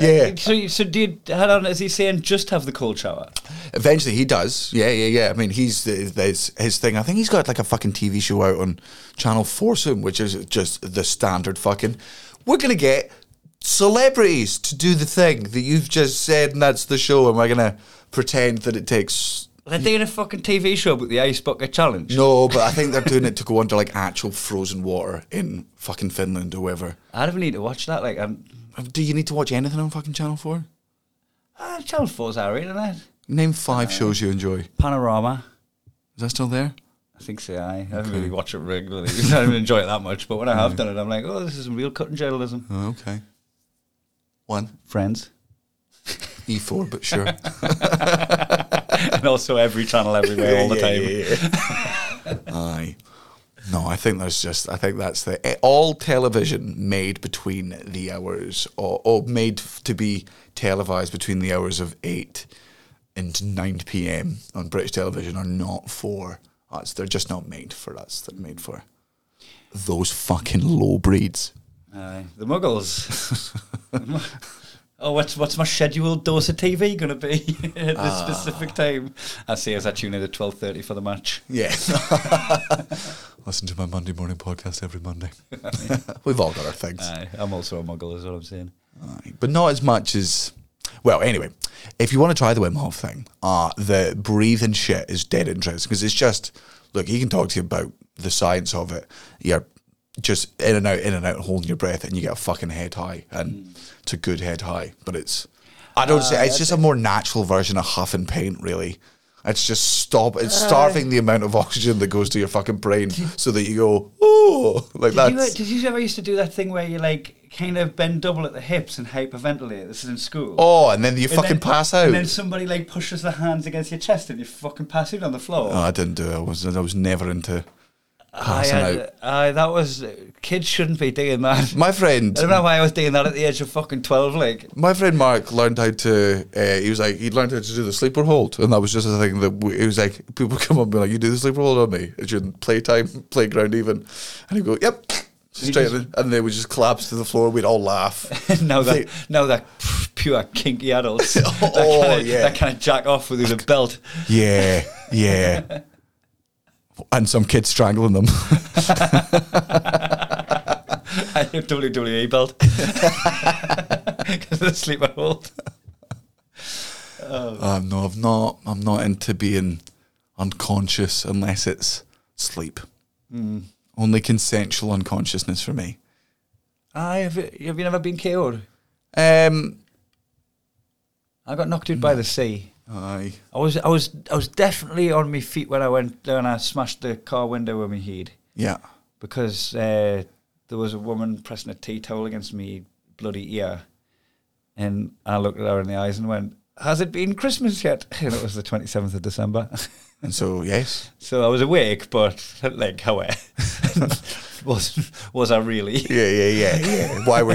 Yeah. So dude, how long is he saying just have the cold shower? Eventually he does. Yeah. I mean, there's his thing. I think he's got like a fucking TV show out on Channel 4 soon, which is just the standard fucking, we're going to get celebrities to do the thing that you've just said, and that's the show, and we're going to pretend that it takes... They're doing a fucking TV show about the Ice Bucket Challenge. No, but I think they're doing it to go under like actual frozen water in fucking Finland or wherever. I don't need to watch that. Like, do you need to watch anything on fucking Channel 4? Channel 4's alright, isn't it? Name 5 shows you enjoy. Panorama. Is that still there? I think so, aye. Okay. I don't really watch it regularly. I don't enjoy it that much, but when I have done it, I'm like, this is some real cutting journalism. Oh, okay. 1. Friends. E4, but sure. And also every channel everywhere all the time. Yeah. Aye. No, I think that's all television made between the hours, or made to be televised between the hours of 8 into 9 PM on British television are not for us. They're just not made for us. They're made for those fucking low breeds. The muggles. Oh, what's my scheduled dose of TV going to be at this specific time? I see, as I tune in at 12:30 for the match. Yeah. Listen to my Monday morning podcast every Monday. We've all got our things. I'm also a muggle is what I'm saying. But not as much as... Well, anyway, if you want to try the Wim Hof thing, the breathing shit is dead interesting because it's just... Look, he can talk to you about the science of it. You're just in and out, holding your breath, and you get a fucking head high, and it's a good head high. But it's, I don't say, it's just a more natural version of huff and paint, really. It's just starving the amount of oxygen that goes to your fucking brain so that you go, oh, like that. Did you ever used to do that thing where you like kind of bend double at the hips and hyperventilate? This is in school. Oh, and then you pass out. And then somebody like pushes their hands against your chest and you fucking pass out on the floor. No, I didn't do it. I was never into passing out. That was, kids shouldn't be doing that. My friend, I don't know why I was doing that at the age of fucking 12, like. My friend Mark learned how to, he'd learned how to do the sleeper hold, and that was just a thing that, it was like, people come up and be like, you do the sleeper hold on me, it's your playground even, and he'd go, yep, straight in, and they would just collapse to the floor, we'd all laugh. Now they're pure kinky adults. That kind of jack off with a belt. Yeah, yeah. And some kids strangling them. I have WWE belt. Because of the sleeper hold. No, I'm not into being unconscious unless it's sleep. Mm. Only consensual unconsciousness for me. Have you never been KO'd? I got knocked out by the sea. Aye. I was definitely on my feet when I went down and I smashed the car window with my head. Yeah. Because there was a woman pressing a tea towel against me bloody ear, and I looked at her in the eyes and went, "Has it been Christmas yet?" And it was the 27th of December. And so yes. So I was awake, but like, how? Was I really? Yeah. Why were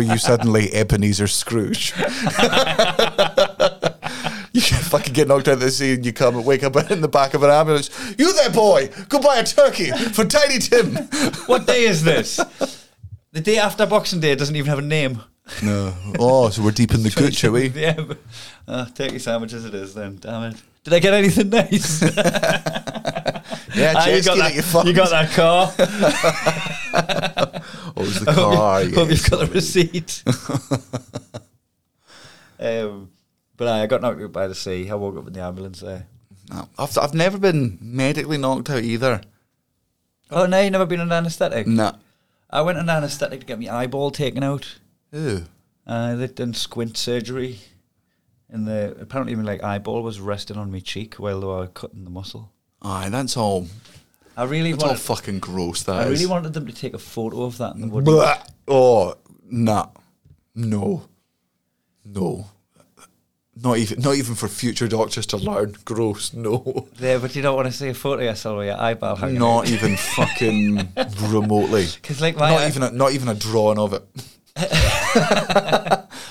you suddenly Ebenezer Scrooge? You fucking get knocked out of the sea and you come and wake up in the back of an ambulance. "You there, boy! Go buy a turkey for Tiny Tim." What day is this? The day after Boxing Day doesn't even have a name. No. Oh, so we're deep in the gooch, are we? Yeah. Turkey sandwiches it is then, damn it. Did I get anything nice? Yeah, cheers, you got that car. Oh, it was the car, yeah. Hope you've got the receipt. But I got knocked out by the sea. I woke up in the ambulance there. No, I've never been medically knocked out either. Oh, no, you've never been on an anaesthetic? No. I went on an anaesthetic to get my eyeball taken out. Ew. They'd done squint surgery. And apparently my eyeball was resting on my cheek while they were cutting the muscle. Aye, that's all... That's all fucking gross, that is. I really wanted them to take a photo of that. And blech. Oh, nah. No. Not even for future doctors to learn. Gross, no. Yeah, but you don't want to see a photo of yourself with your eyeball hanging out. Even fucking remotely. Not even a drawing of it.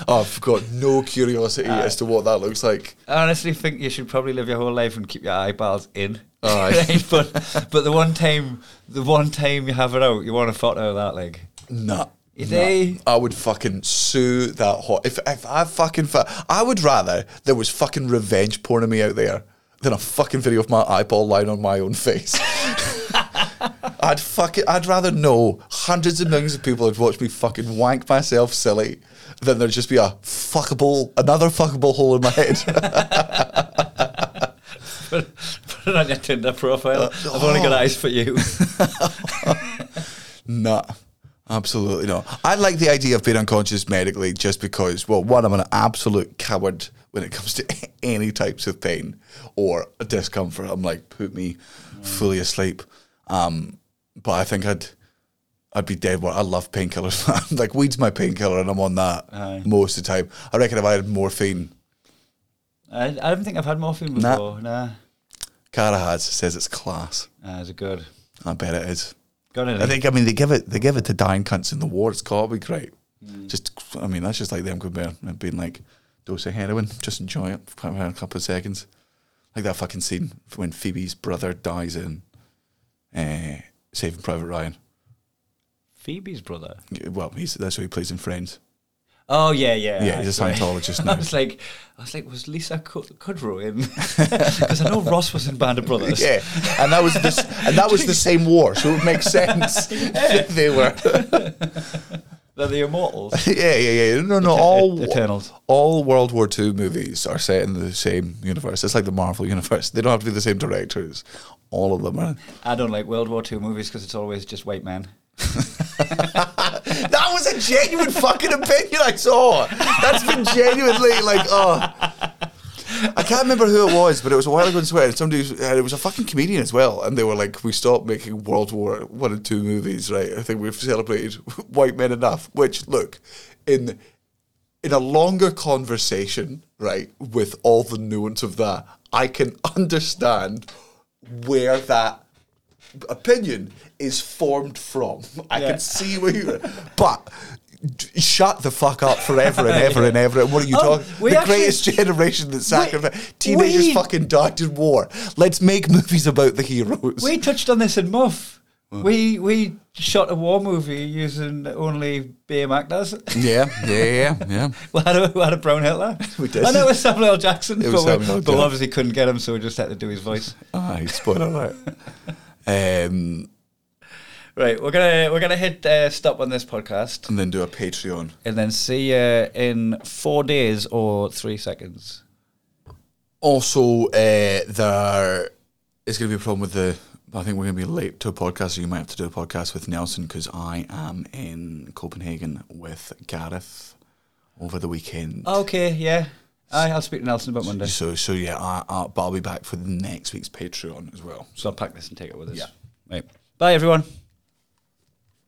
I've got no curiosity as to what that looks like. I honestly think you should probably live your whole life and keep your eyeballs in. Right. but the one time you have it out, you want a photo of that leg. Nah. I would fucking sue that hot. I would rather there was fucking revenge porn of me out there than a fucking video of my eyeball lying on my own face. I'd rather know hundreds of millions of people had watched me fucking wank myself silly than there'd just be another fuckable hole in my head. Put it on your Tinder profile. I've only got eyes for you. Nah. Absolutely not. I like the idea of being unconscious medically just because, well, one, I'm an absolute coward when it comes to any types of pain or discomfort. I'm like, put me fully asleep. But I think I'd be dead. I love painkillers. Like, weed's my painkiller and I'm on that most of the time. I reckon if I had morphine. I don't think I've had morphine before. Nah. Cara says it's class. Is it good? I bet it is. They give it to dying cunts in the war. It's got to be great. That's just like them going there and being like, dose of heroin, just enjoy it for a couple of seconds. Like that fucking scene when Phoebe's brother dies in Saving Private Ryan. Phoebe's brother? Well, that's who he plays in Friends. Oh, yeah, yeah. Yeah, he's a Scientologist now. I was like, was Lisa Kudrow in? Because I know Ross was in Band of Brothers. Yeah, and that was the same war, so it makes sense that they were. They're the Immortals. Yeah. No, all World War II movies are set in the same universe. It's like the Marvel universe. They don't have to be the same directors. All of them are. I don't like World War II movies because it's always just white men. That was a genuine fucking opinion I saw. That's been genuinely like, I can't remember who it was, but it was a while ago in Sweden. It was a fucking comedian as well, and they were like, "We stopped making World War I and II movies, right? I think we've celebrated white men enough." Which, look, in a longer conversation, right, with all the nuance of that, I can understand where that opinion is formed from. I can see where you're, but. Shut the fuck up forever and ever and ever. What are you talking? The greatest generation that sacrificed. Teenagers fucking died in war. Let's make movies about the heroes. We touched on this in Muff. Mm. We shot a war movie using only BM actors. Yeah. we had a brown Hitler. We did. I know it was Samuel L. Jackson, but obviously couldn't get him, so we just had to do his voice. Spoiler alert. Right, we're gonna hit stop on this podcast. And then do a Patreon. And then see you in 4 days or 3 seconds. Also, there is going to be a problem with the... I think we're going to be late to a podcast, so you might have to do a podcast with Nelson, because I am in Copenhagen with Gareth over the weekend. Okay, yeah. I'll speak to Nelson about Monday. So yeah, but I'll be back for the next week's Patreon as well. So I'll pack this and take it with us. Yeah. Right. Bye, everyone.